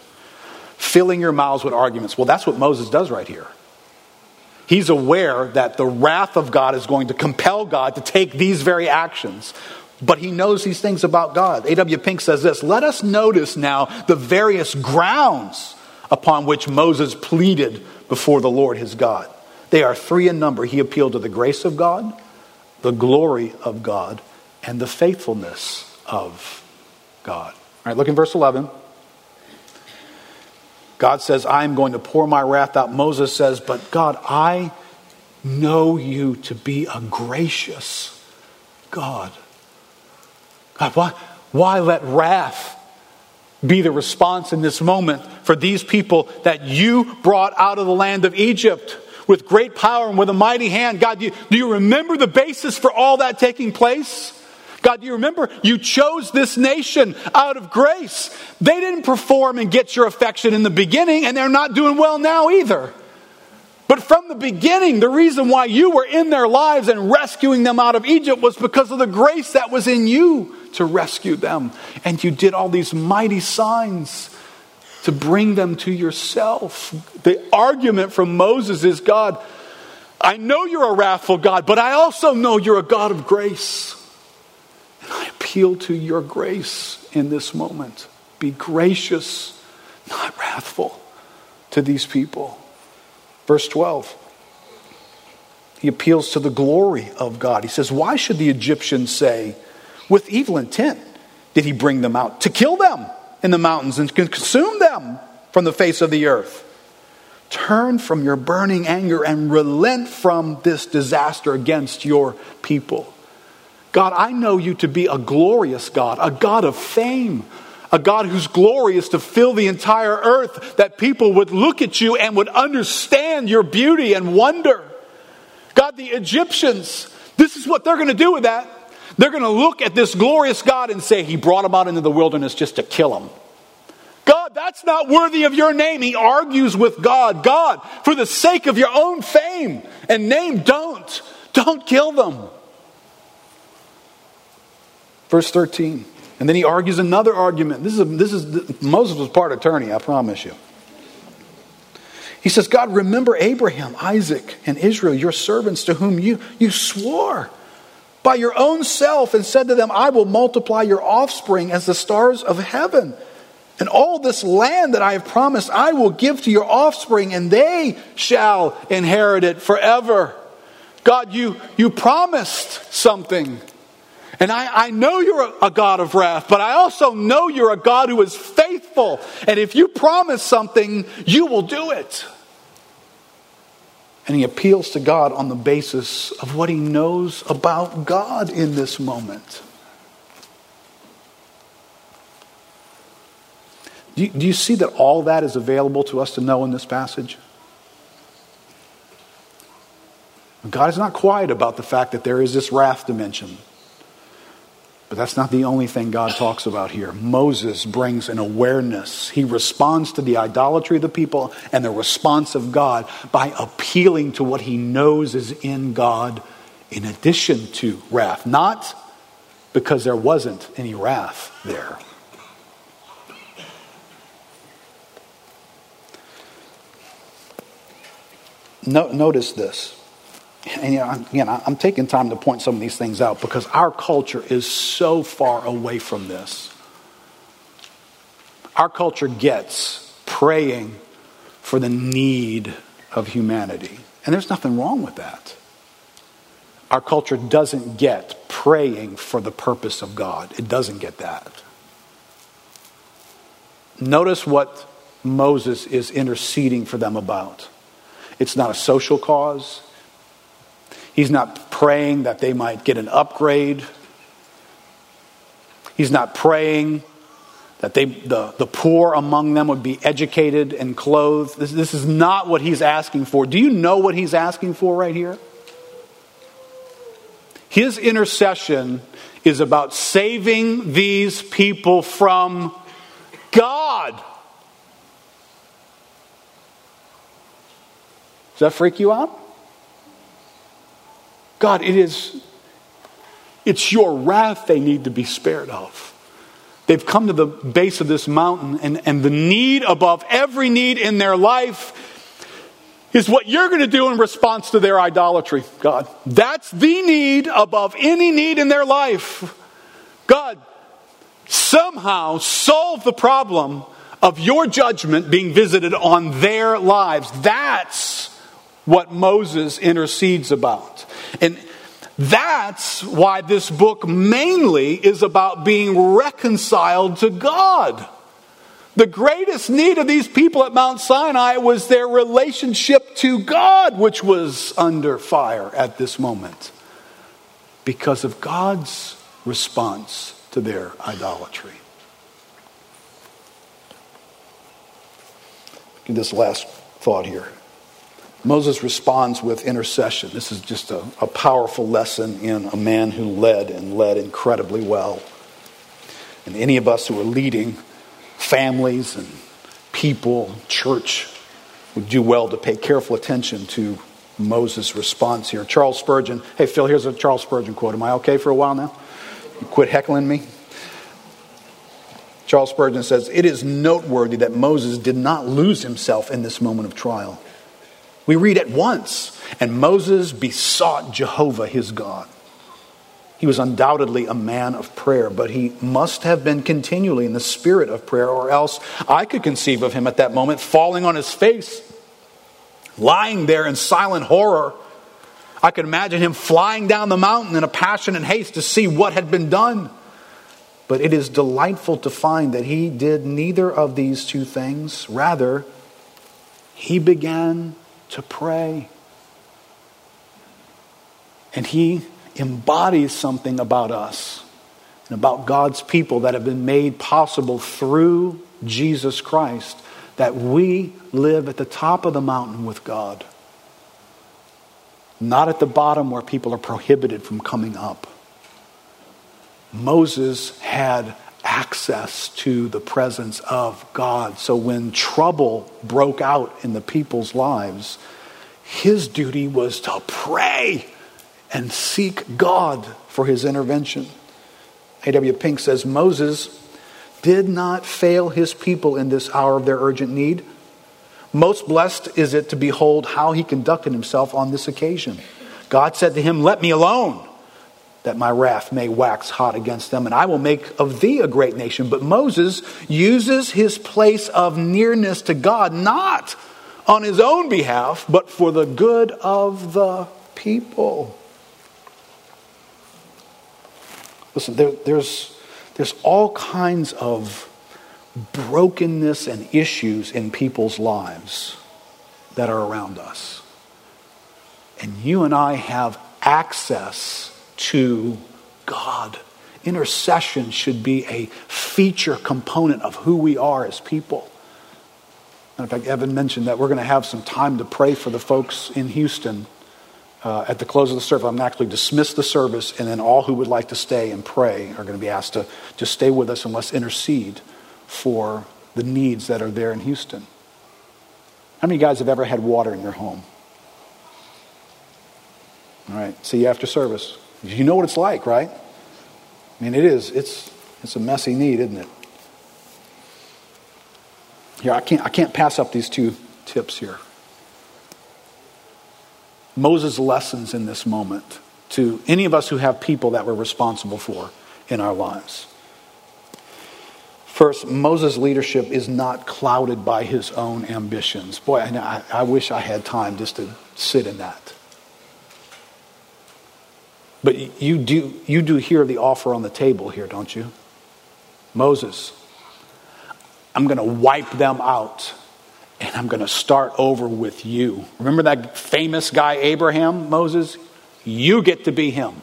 Filling your mouths with arguments. Well, that's what Moses does right here. He's aware that the wrath of God is going to compel God to take these very actions. But he knows these things about God. A W Pink says this, let us notice now the various grounds upon which Moses pleaded before the Lord his God. They are three in number. He appealed to the grace of God, the glory of God, and the faithfulness of God. All right, look in verse eleven. God says, I am going to pour my wrath out. Moses says, but God, I know you to be a gracious God. God, why, why let wrath be the response in this moment for these people that you brought out of the land of Egypt with great power and with a mighty hand? God, do you, do you remember the basis for all that taking place? God, do you remember you chose this nation out of grace? They didn't perform and get your affection in the beginning, and they're not doing well now either. But from the beginning, the reason why you were in their lives and rescuing them out of Egypt was because of the grace that was in you to rescue them. And you did all these mighty signs to bring them to yourself. The argument from Moses is, God, I know you're a wrathful God, but I also know you're a God of grace. And I appeal to your grace in this moment. Be gracious, not wrathful, to these people. Verse twelve, he appeals to the glory of God. He says, why should the Egyptians say, with evil intent did he bring them out? To kill them in the mountains and consume them from the face of the earth. Turn from your burning anger and relent from this disaster against your people. God, I know you to be a glorious God, a God of fame, a God whose glory is to fill the entire earth, that people would look at you and would understand your beauty and wonder. God, the Egyptians, this is what they're going to do with that. They're going to look at this glorious God and say, he brought them out into the wilderness just to kill them. God, that's not worthy of your name. He argues with God. God, for the sake of your own fame and name, don't. Don't kill them. Verse thirteen. And then he argues another argument. This is, a, this is Moses was part attorney, I promise you. He says, God, remember Abraham, Isaac, and Israel, your servants to whom you, you swore by your own self and said to them, I will multiply your offspring as the stars of heaven. And all this land that I have promised, I will give to your offspring, and they shall inherit it forever. God, you, you promised something. And I, I know you're a, a God of wrath, but I also know you're a God who is faithful. And if you promise something, you will do it. And he appeals to God on the basis of what he knows about God in this moment. Do you, do you see that all that is available to us to know in this passage? God is not quiet about the fact that there is this wrath dimension. But that's not the only thing God talks about here. Moses brings an awareness. He responds to the idolatry of the people and the response of God by appealing to what he knows is in God in addition to wrath. Not because there wasn't any wrath there. No, notice this. And you know, again, I'm taking time to point some of these things out because our culture is so far away from this. Our culture gets praying for the need of humanity. And there's nothing wrong with that. Our culture doesn't get praying for the purpose of God. It doesn't get that. Notice what Moses is interceding for them about. It's not a social cause. He's not praying that they might get an upgrade. He's not praying that they, the, the poor among them would be educated and clothed. This, this is not what he's asking for. Do you know what he's asking for right here? His intercession is about saving these people from God. Does that freak you out? God, it is, it's your wrath they need to be spared of. They've come to the base of this mountain, and, and the need above every need in their life is what you're going to do in response to their idolatry, God. That's the need above any need in their life. God, somehow solve the problem of your judgment being visited on their lives. That's what Moses intercedes about. And that's why this book mainly is about being reconciled to God. The greatest need of these people at Mount Sinai was their relationship to God, which was under fire at this moment because of God's response to their idolatry. Give this last thought here. Moses responds with intercession. This is just a, a powerful lesson in a man who led and led incredibly well. And any of us who are leading families and people, church, would do well to pay careful attention to Moses' response here. Charles Spurgeon. Hey, Phil, here's a Charles Spurgeon quote. Am I okay for a while now? You quit heckling me? Charles Spurgeon says, "It is noteworthy that Moses did not lose himself in this moment of trial. We read at once, and Moses besought Jehovah his God." He was undoubtedly a man of prayer, but he must have been continually in the spirit of prayer, or else I could conceive of him at that moment falling on his face, lying there in silent horror. I could imagine him flying down the mountain in a passion and haste to see what had been done. But it is delightful to find that he did neither of these two things. Rather, he began to pray. And he embodies something about us and about God's people that have been made possible through Jesus Christ, that we live at the top of the mountain with God, not at the bottom where people are prohibited from coming up. Moses had access to the presence of God. So when trouble broke out in the people's lives, his duty was to pray and seek God for his intervention. A W Pink says, "Moses did not fail his people in this hour of their urgent need. Most blessed is it to behold how he conducted himself on this occasion. God said to him, 'Let me alone, that my wrath may wax hot against them, and I will make of thee a great nation.' But Moses uses his place of nearness to God, not on his own behalf, but for the good of the people." Listen, there, there's, there's all kinds of brokenness and issues in people's lives that are around us. And you and I have access to God. Intercession should be a feature component of who we are as people. In fact, Evan mentioned that we're going to have some time to pray for the folks in Houston uh, at the close of the service. I'm going to actually dismiss the service, and then all who would like to stay and pray are going to be asked to just stay with us and let's intercede for the needs that are there in Houston. How many of you guys have ever had water in your home? All right, see you after service. You know what it's like, right? I mean, it is. It's it's a messy need, isn't it? Here, I can't I can't pass up these two tips here. Moses' lessons in this moment to any of us who have people that we're responsible for in our lives. First, Moses' leadership is not clouded by his own ambitions. Boy, I, I wish I had time just to sit in that. But you do, you do hear the offer on the table here, don't you? Moses, I'm going to wipe them out, and I'm going to start over with you. Remember that famous guy, Abraham, Moses? You get to be him.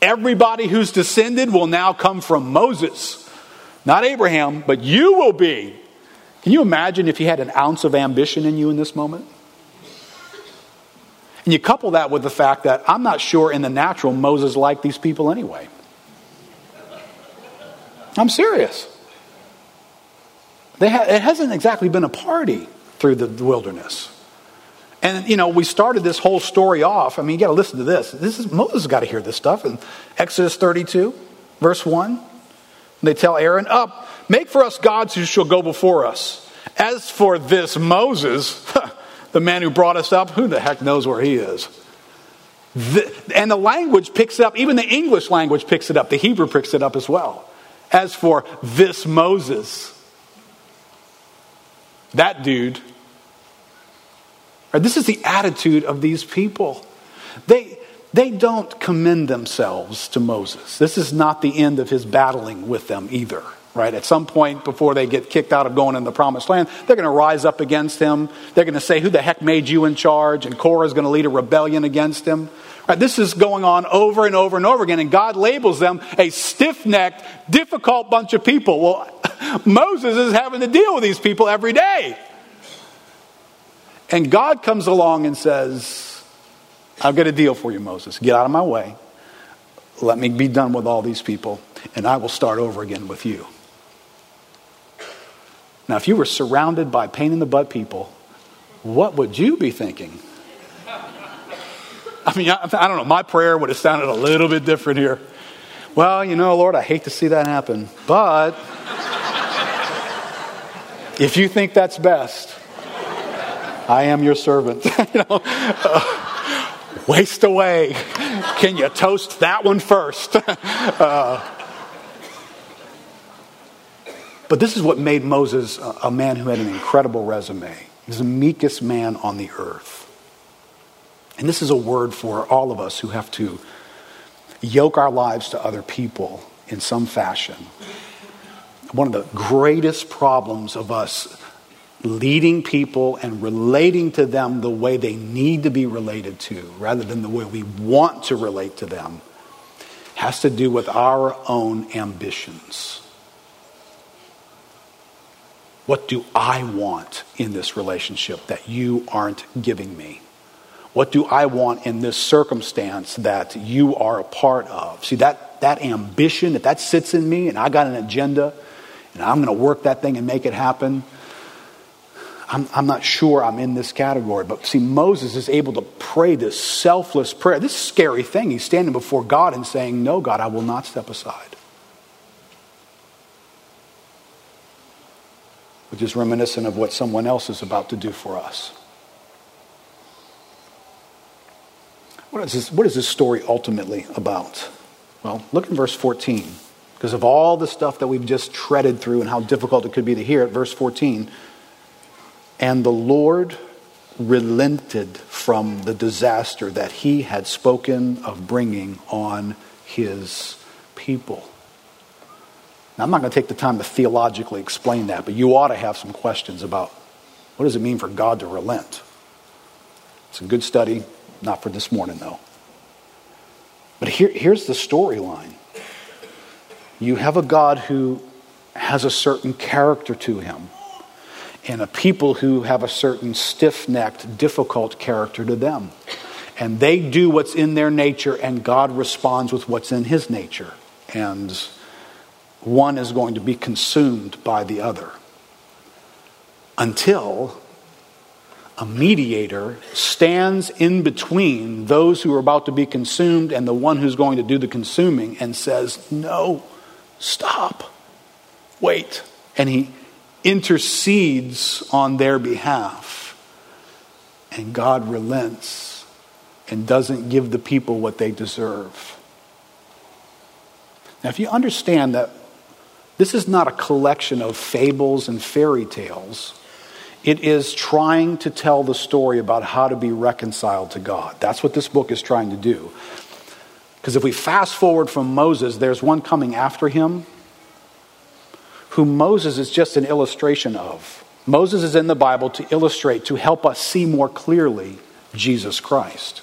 Everybody who's descended will now come from Moses. Not Abraham, but you will be. Can you imagine if you had an ounce of ambition in you in this moment? And you couple that with the fact that I'm not sure in the natural Moses liked these people anyway. I'm serious. They ha- it hasn't exactly been a party through the wilderness. And, you know, we started this whole story off. I mean, you got to listen to this. This is Moses has got to hear this stuff. In Exodus thirty-two, verse one. They tell Aaron, up, make for us gods who shall go before us. As for this Moses, the man who brought us up, who the heck knows where he is? The, and the language picks it up, even the English language picks it up. The Hebrew picks it up as well. As for this Moses, that dude. Right, this is the attitude of these people. They... They don't commend themselves to Moses. This is not the end of his battling with them either, right? At some point before they get kicked out of going in the promised land, they're going to rise up against him. They're going to say, who the heck made you in charge? And Korah is going to lead a rebellion against him. Right, this is going on over and over and over again, and God labels them a stiff-necked, difficult bunch of people. Well, Moses is having to deal with these people every day. And God comes along and says, I've got a deal for you, Moses. Get out of my way. Let me be done with all these people, and I will start over again with you. Now, if you were surrounded by pain in the butt people, what would you be thinking? I mean, I, I don't know. My prayer would have sounded a little bit different here. Well, you know, Lord, I hate to see that happen, but if you think that's best, I am your servant. You know? Uh, Waste away. Can you toast that one first? uh, but this is what made Moses a, a man who had an incredible resume. He was the meekest man on the earth. And this is a word for all of us who have to yoke our lives to other people in some fashion. One of the greatest problems of us leading people and relating to them the way they need to be related to, rather than the way we want to relate to them, has to do with our own ambitions. What do I want in this relationship that you aren't giving me? What do I want in this circumstance that you are a part of? See, that, that ambition, if that sits in me and I got an agenda and I'm going to work that thing and make it happen, I'm, I'm not sure I'm in this category. But see, Moses is able to pray this selfless prayer. This scary thing. He's standing before God and saying, no, God, I will not step aside. Which is reminiscent of what someone else is about to do for us. What is this, what is this story ultimately about? Well, look in verse fourteen. Because of all the stuff that we've just treaded through and how difficult it could be to hear it, verse fourteen. And the Lord relented from the disaster that he had spoken of bringing on his people. Now, I'm not going to take the time to theologically explain that, but you ought to have some questions about what does it mean for God to relent? It's a good study, not for this morning, though. But here, here's the storyline. You have a God who has a certain character to him, and a people who have a certain stiff-necked, difficult character to them. And they do what's in their nature, and God responds with what's in his nature. And one is going to be consumed by the other. Until a mediator stands in between those who are about to be consumed and the one who's going to do the consuming and says, no, stop, wait. And he intercedes on their behalf, and God relents and doesn't give the people what they deserve. Now, if you understand that This is not a collection of fables and fairy tales. It is trying to tell the story about how to be reconciled to God. That's what this book is trying to do. Because if we fast forward from Moses, there's one coming after him who Moses is just an illustration of. Moses is in the Bible to illustrate, to help us see more clearly Jesus Christ.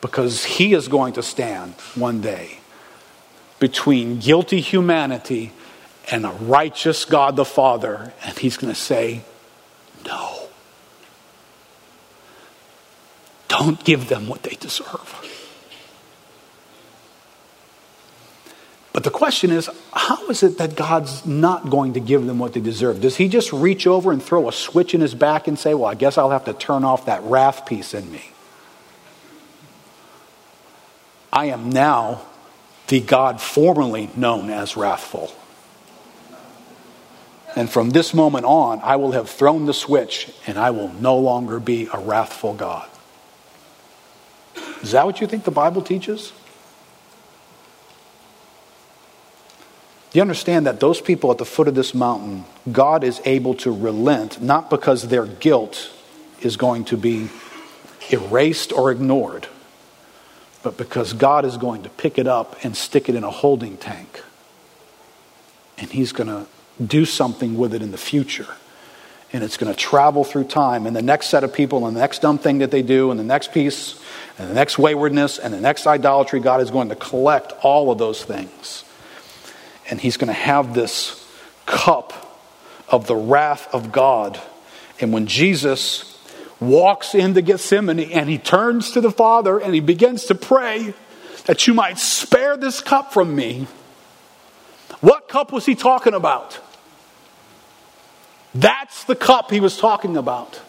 Because he is going to stand one day between guilty humanity and a righteous God the Father, and he's going to say, no. Don't give them what they deserve. But the question is, how is it that God's not going to give them what they deserve? Does he just reach over and throw a switch in his back and say, well, I guess I'll have to turn off that wrath piece in me? I am now the God formerly known as wrathful. And from this moment on, I will have thrown the switch and I will no longer be a wrathful God. Is that what you think the Bible teaches? Do you understand that those people at the foot of this mountain, God is able to relent, not because their guilt is going to be erased or ignored, but because God is going to pick it up and stick it in a holding tank. And he's going to do something with it in the future. And it's going to travel through time. And the next set of people and the next dumb thing that they do and the next piece and the next waywardness and the next idolatry, God is going to collect all of those things. And he's going to have this cup of the wrath of God. And when Jesus walks into Gethsemane and he turns to the Father and he begins to pray that you might spare this cup from me. What cup was he talking about? That's the cup he was talking about.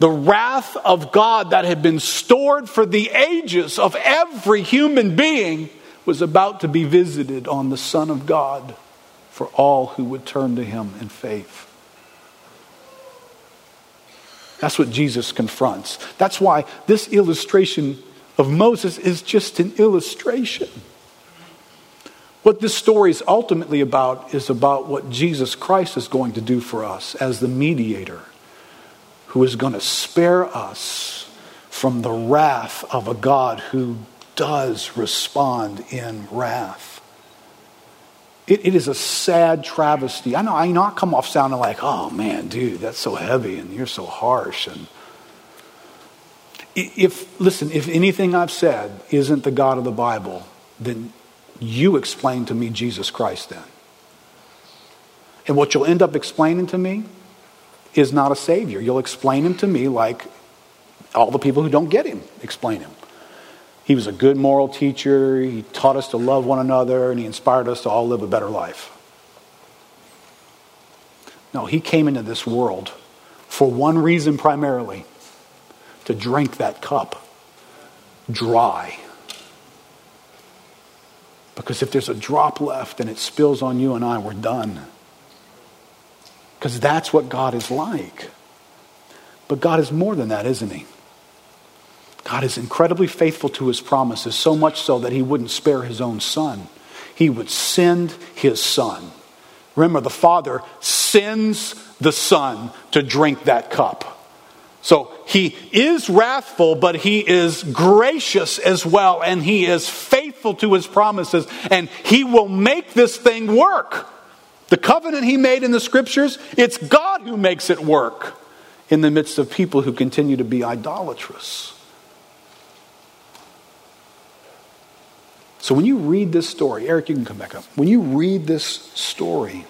The wrath of God that had been stored for the ages of every human being was about to be visited on the Son of God for all who would turn to him in faith. That's what Jesus confronts. That's why this illustration of Moses is just an illustration. What this story is ultimately about is about what Jesus Christ is going to do for us as the mediator who is going to spare us from the wrath of a God who does respond in wrath. It, it is a sad travesty. I know I know I come off sounding like, oh man, dude, that's so heavy and you're so harsh. And if listen, if anything I've said isn't the God of the Bible, then you explain to me Jesus Christ then. And what you'll end up explaining to me is not a Savior. You'll explain him to me like all the people who don't get him explain him. He was a good moral teacher. He taught us to love one another, and he inspired us to all live a better life. No, he came into this world for one reason primarily, to drink that cup dry. Because if there's a drop left and it spills on you and I, we're done. Because that's what God is like. But God is more than that, isn't he? God is incredibly faithful to his promises, so much so that he wouldn't spare his own son. He would send his son. Remember, the Father sends the Son to drink that cup. So he is wrathful, but he is gracious as well, and he is faithful to his promises, and he will make this thing work. The covenant he made in the Scriptures, it's God who makes it work in the midst of people who continue to be idolatrous. So when you read this story, Eric, you can come back up. When you read this story,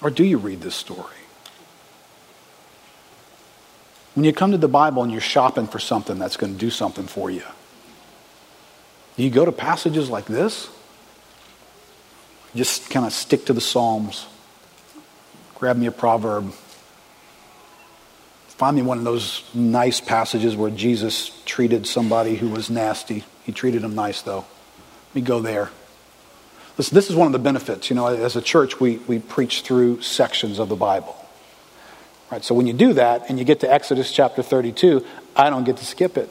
or do you read this story? When you come to the Bible and you're shopping for something that's going to do something for you, do you go to passages like this? Just kind of stick to the Psalms. Grab me a proverb. Find me one of those nice passages where Jesus treated somebody who was nasty. He treated them nice, though. Let me go there. Listen, this is one of the benefits. You know, as a church, we, we preach through sections of the Bible. Right? So when you do that and you get to Exodus chapter thirty-two, I don't get to skip it.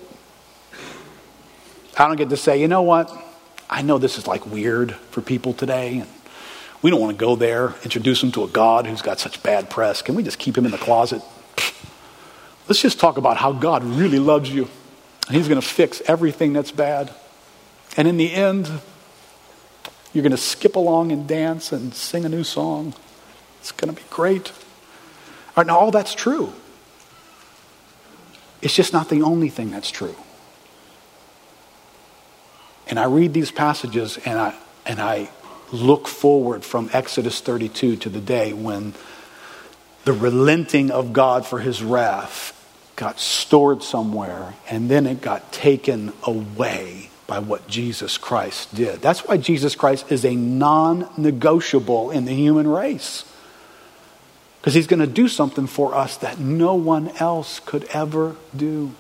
I don't get to say, you know what? I know this is like weird for people today. And we don't want to go there, introduce them to a God who's got such bad press. Can we just keep him in the closet? Let's just talk about how God really loves you. And he's going to fix everything that's bad. And in the end, you're going to skip along and dance and sing a new song. It's going to be great. All right, now all that's true. It's just not the only thing that's true. And I read these passages and I and I look forward from Exodus thirty-two to the day when the relenting of God for his wrath got stored somewhere and then it got taken away by what Jesus Christ did. That's why Jesus Christ is a non-negotiable in the human race. Because he's going to do something for us that no one else could ever do.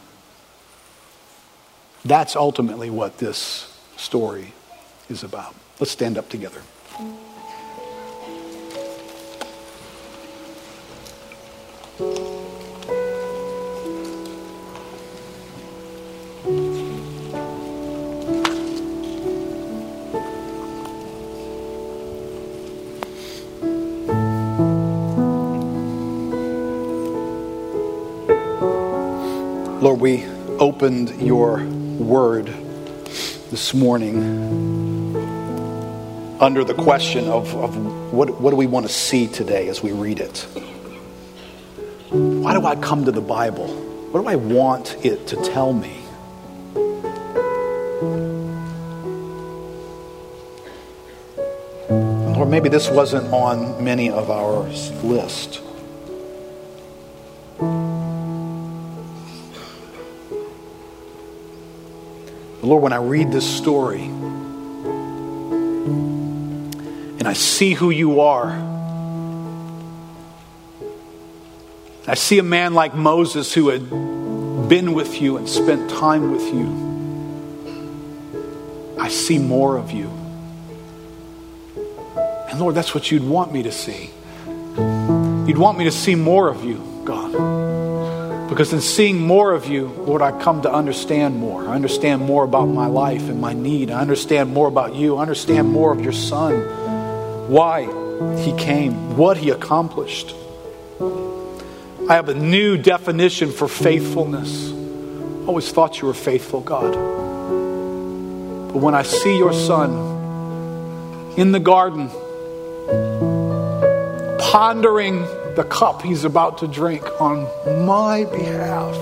That's ultimately what this story is about. Let's stand up together. Lord, we opened your word this morning under the question of, of what, what do we want to see today as we read it? Why do I come to the Bible? What do I want it to tell me? Or maybe this wasn't on many of our list. Lord, when I read this story and I see who you are, I see a man like Moses who had been with you and spent time with you. I see more of you. And Lord, that's what you'd want me to see. You'd want me to see more of you, God. Because in seeing more of you, Lord, I come to understand more. I understand more about my life and my need. I understand more about you. I understand more of your Son. Why he came. What he accomplished. I have a new definition for faithfulness. I always thought you were faithful, God. But when I see your Son in the garden, pondering the cup he's about to drink on my behalf.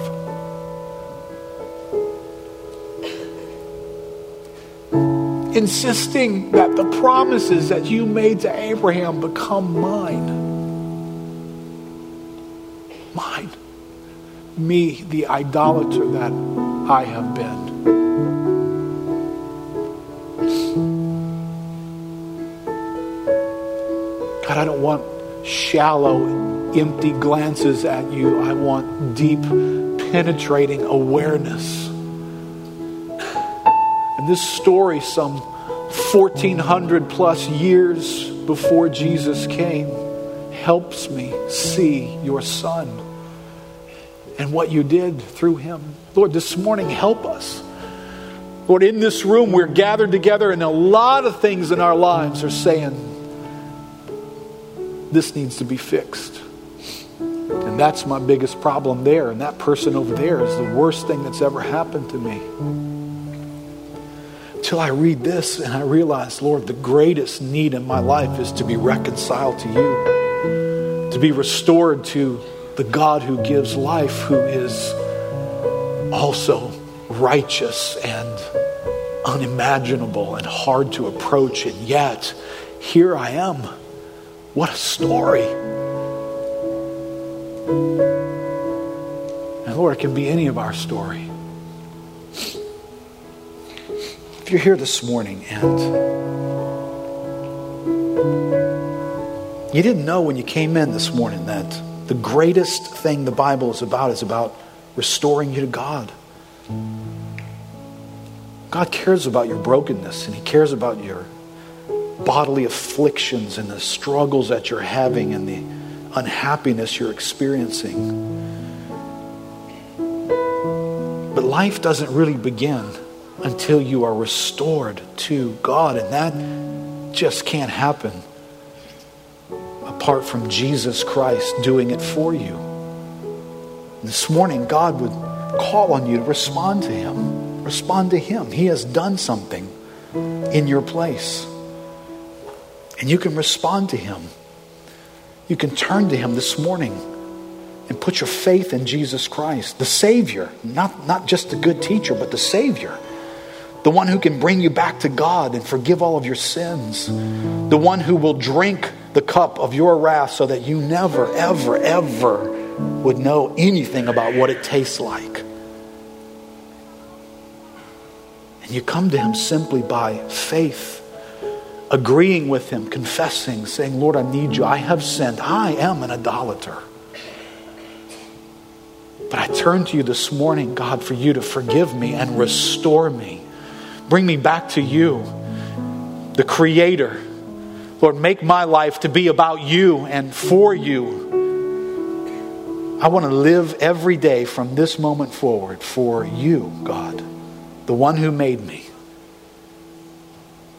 Insisting that the promises that you made to Abraham become mine. Mine. Me, the idolater that I have been. God, I don't want shallow, empty glances at you. I want deep, penetrating awareness. And this story, some fourteen hundred plus years before Jesus came, helps me see your Son and what you did through him. Lord, this morning, help us. Lord, in this room, we're gathered together and a lot of things in our lives are saying, this needs to be fixed. And that's my biggest problem there. And that person over there is the worst thing that's ever happened to me. Until I read this and I realize, Lord, the greatest need in my life is to be reconciled to you. To be restored to the God who gives life, who is also righteous and unimaginable and hard to approach. And yet, here I am. What a story. And Lord, it can be any of our story. If you're here this morning and you didn't know when you came in this morning that the greatest thing the Bible is about is about restoring you to God. God cares about your brokenness and he cares about your bodily afflictions and the struggles that you're having and the unhappiness you're experiencing. But life doesn't really begin until you are restored to God. And that just can't happen apart from Jesus Christ doing it for you. This morning, God would call on you to respond to Him. Respond to Him. He has done something in your place. And you can respond to Him. You can turn to Him this morning and put your faith in Jesus Christ, the Savior, not, not just the good teacher, but the Savior, the one who can bring you back to God and forgive all of your sins, the one who will drink the cup of your wrath so that you never, ever, ever would know anything about what it tastes like. And you come to Him simply by faith, agreeing with Him, confessing, saying, Lord, I need you. I have sinned. I am an idolater. But I turn to you this morning, God, for you to forgive me and restore me. Bring me back to you, the Creator. Lord, make my life to be about you and for you. I want to live every day from this moment forward for you, God, the one who made me.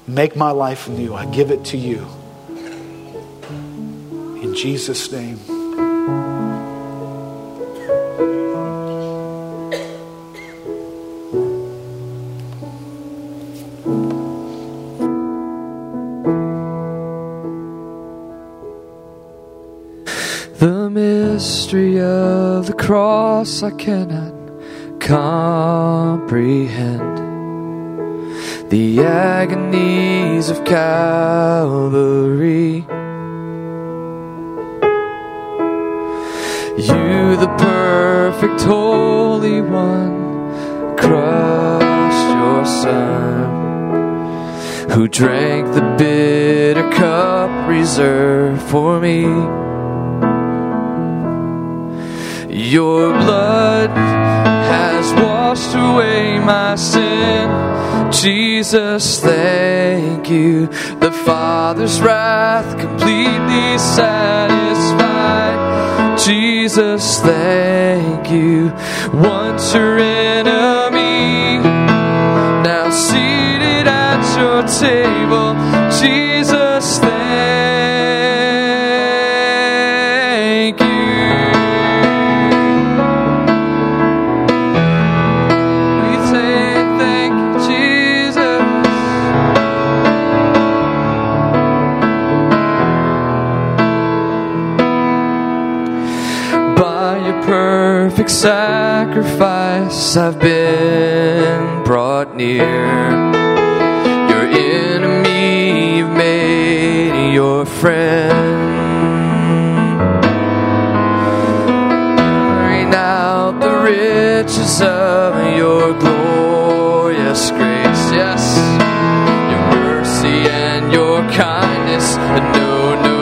Make my life new. I give it to you. In Jesus' name. The mystery of the cross I cannot comprehend. The agonies of Calvary. You, the perfect Holy One, crushed your Son, who drank the bitter cup reserved for me. Your blood has washed away my sin. Jesus, thank you. The Father's wrath completely satisfied. Jesus, thank you. Once your enemy, now seated at your table. Jesus, thank you. Perfect sacrifice, I've been brought near. Your enemy, you've made your friend. Pouring out the riches of your glorious grace, yes, your mercy and your kindness, and no, no.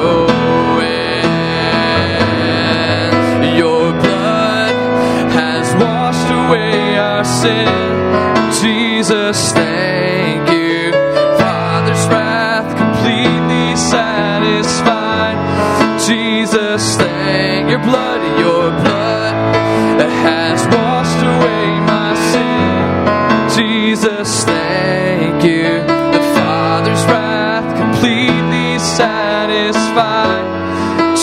Sin. Jesus, thank you. Father's wrath completely satisfied. Jesus, thank your blood, your blood that has washed away my sin. Jesus, thank you. The Father's wrath completely satisfied.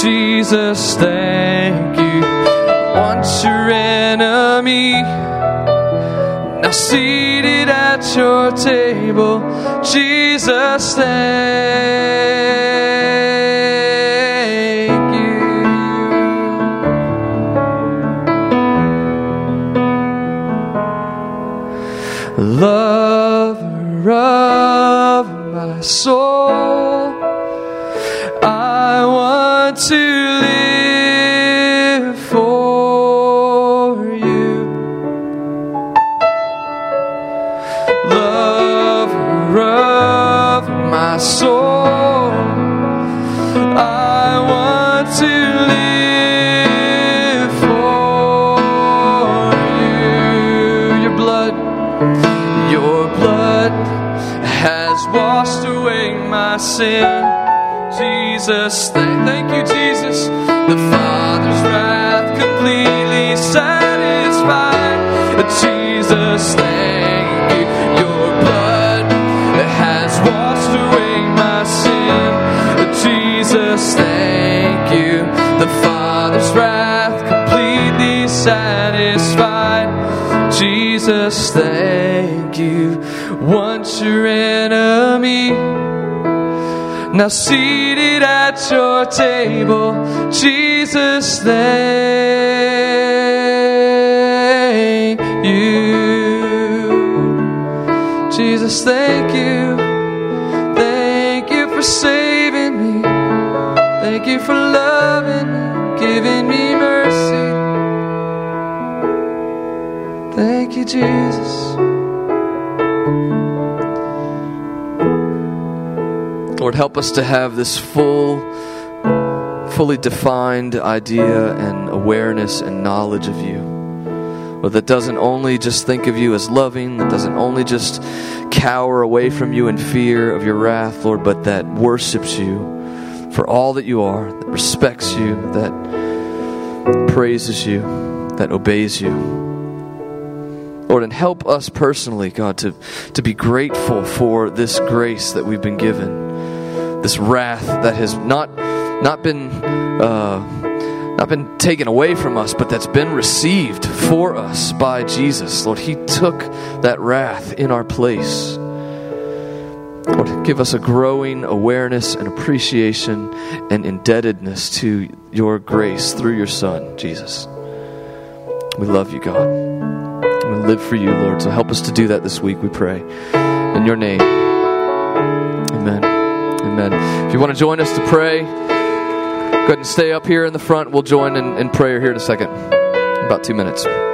Jesus, thank you. Once your enemy, seated at your table, Jesus, thank you. Lover of my soul, I want to live. Soul, I want to live for you. Your blood, your blood has washed away my sin. Jesus, thank, thank you, Jesus. The Father's wrath completely satisfied. Jesus. Jesus, thank you. Your blood has washed away my sin. Jesus, thank you. The Father's wrath completely satisfied. Jesus, thank you. Once your enemy, now seated at your table. Jesus, thank you. Jesus, thank you. Thank you for saving me. Thank you for loving me, giving me mercy. Thank you, Jesus. Lord, help us to have this full, fully defined idea and awareness and knowledge of you. Lord, that doesn't only just think of you as loving, that doesn't only just cower away from you in fear of your wrath, Lord, but that worships you for all that you are, that respects you, that praises you, that obeys you. Lord, and help us personally, God, to, to be grateful for this grace that we've been given, this wrath that has not not been uh, not been taken away from us, but that's been received for us by Jesus. Lord, He took that wrath in our place. Lord, give us a growing awareness and appreciation and indebtedness to your grace through your Son, Jesus. We love you, God. We live for you, Lord. So help us to do that this week, we pray. In your name. Amen. Amen. If you want to join us to pray, go ahead and stay up here in the front. We'll join in, in prayer here in a second. About two minutes.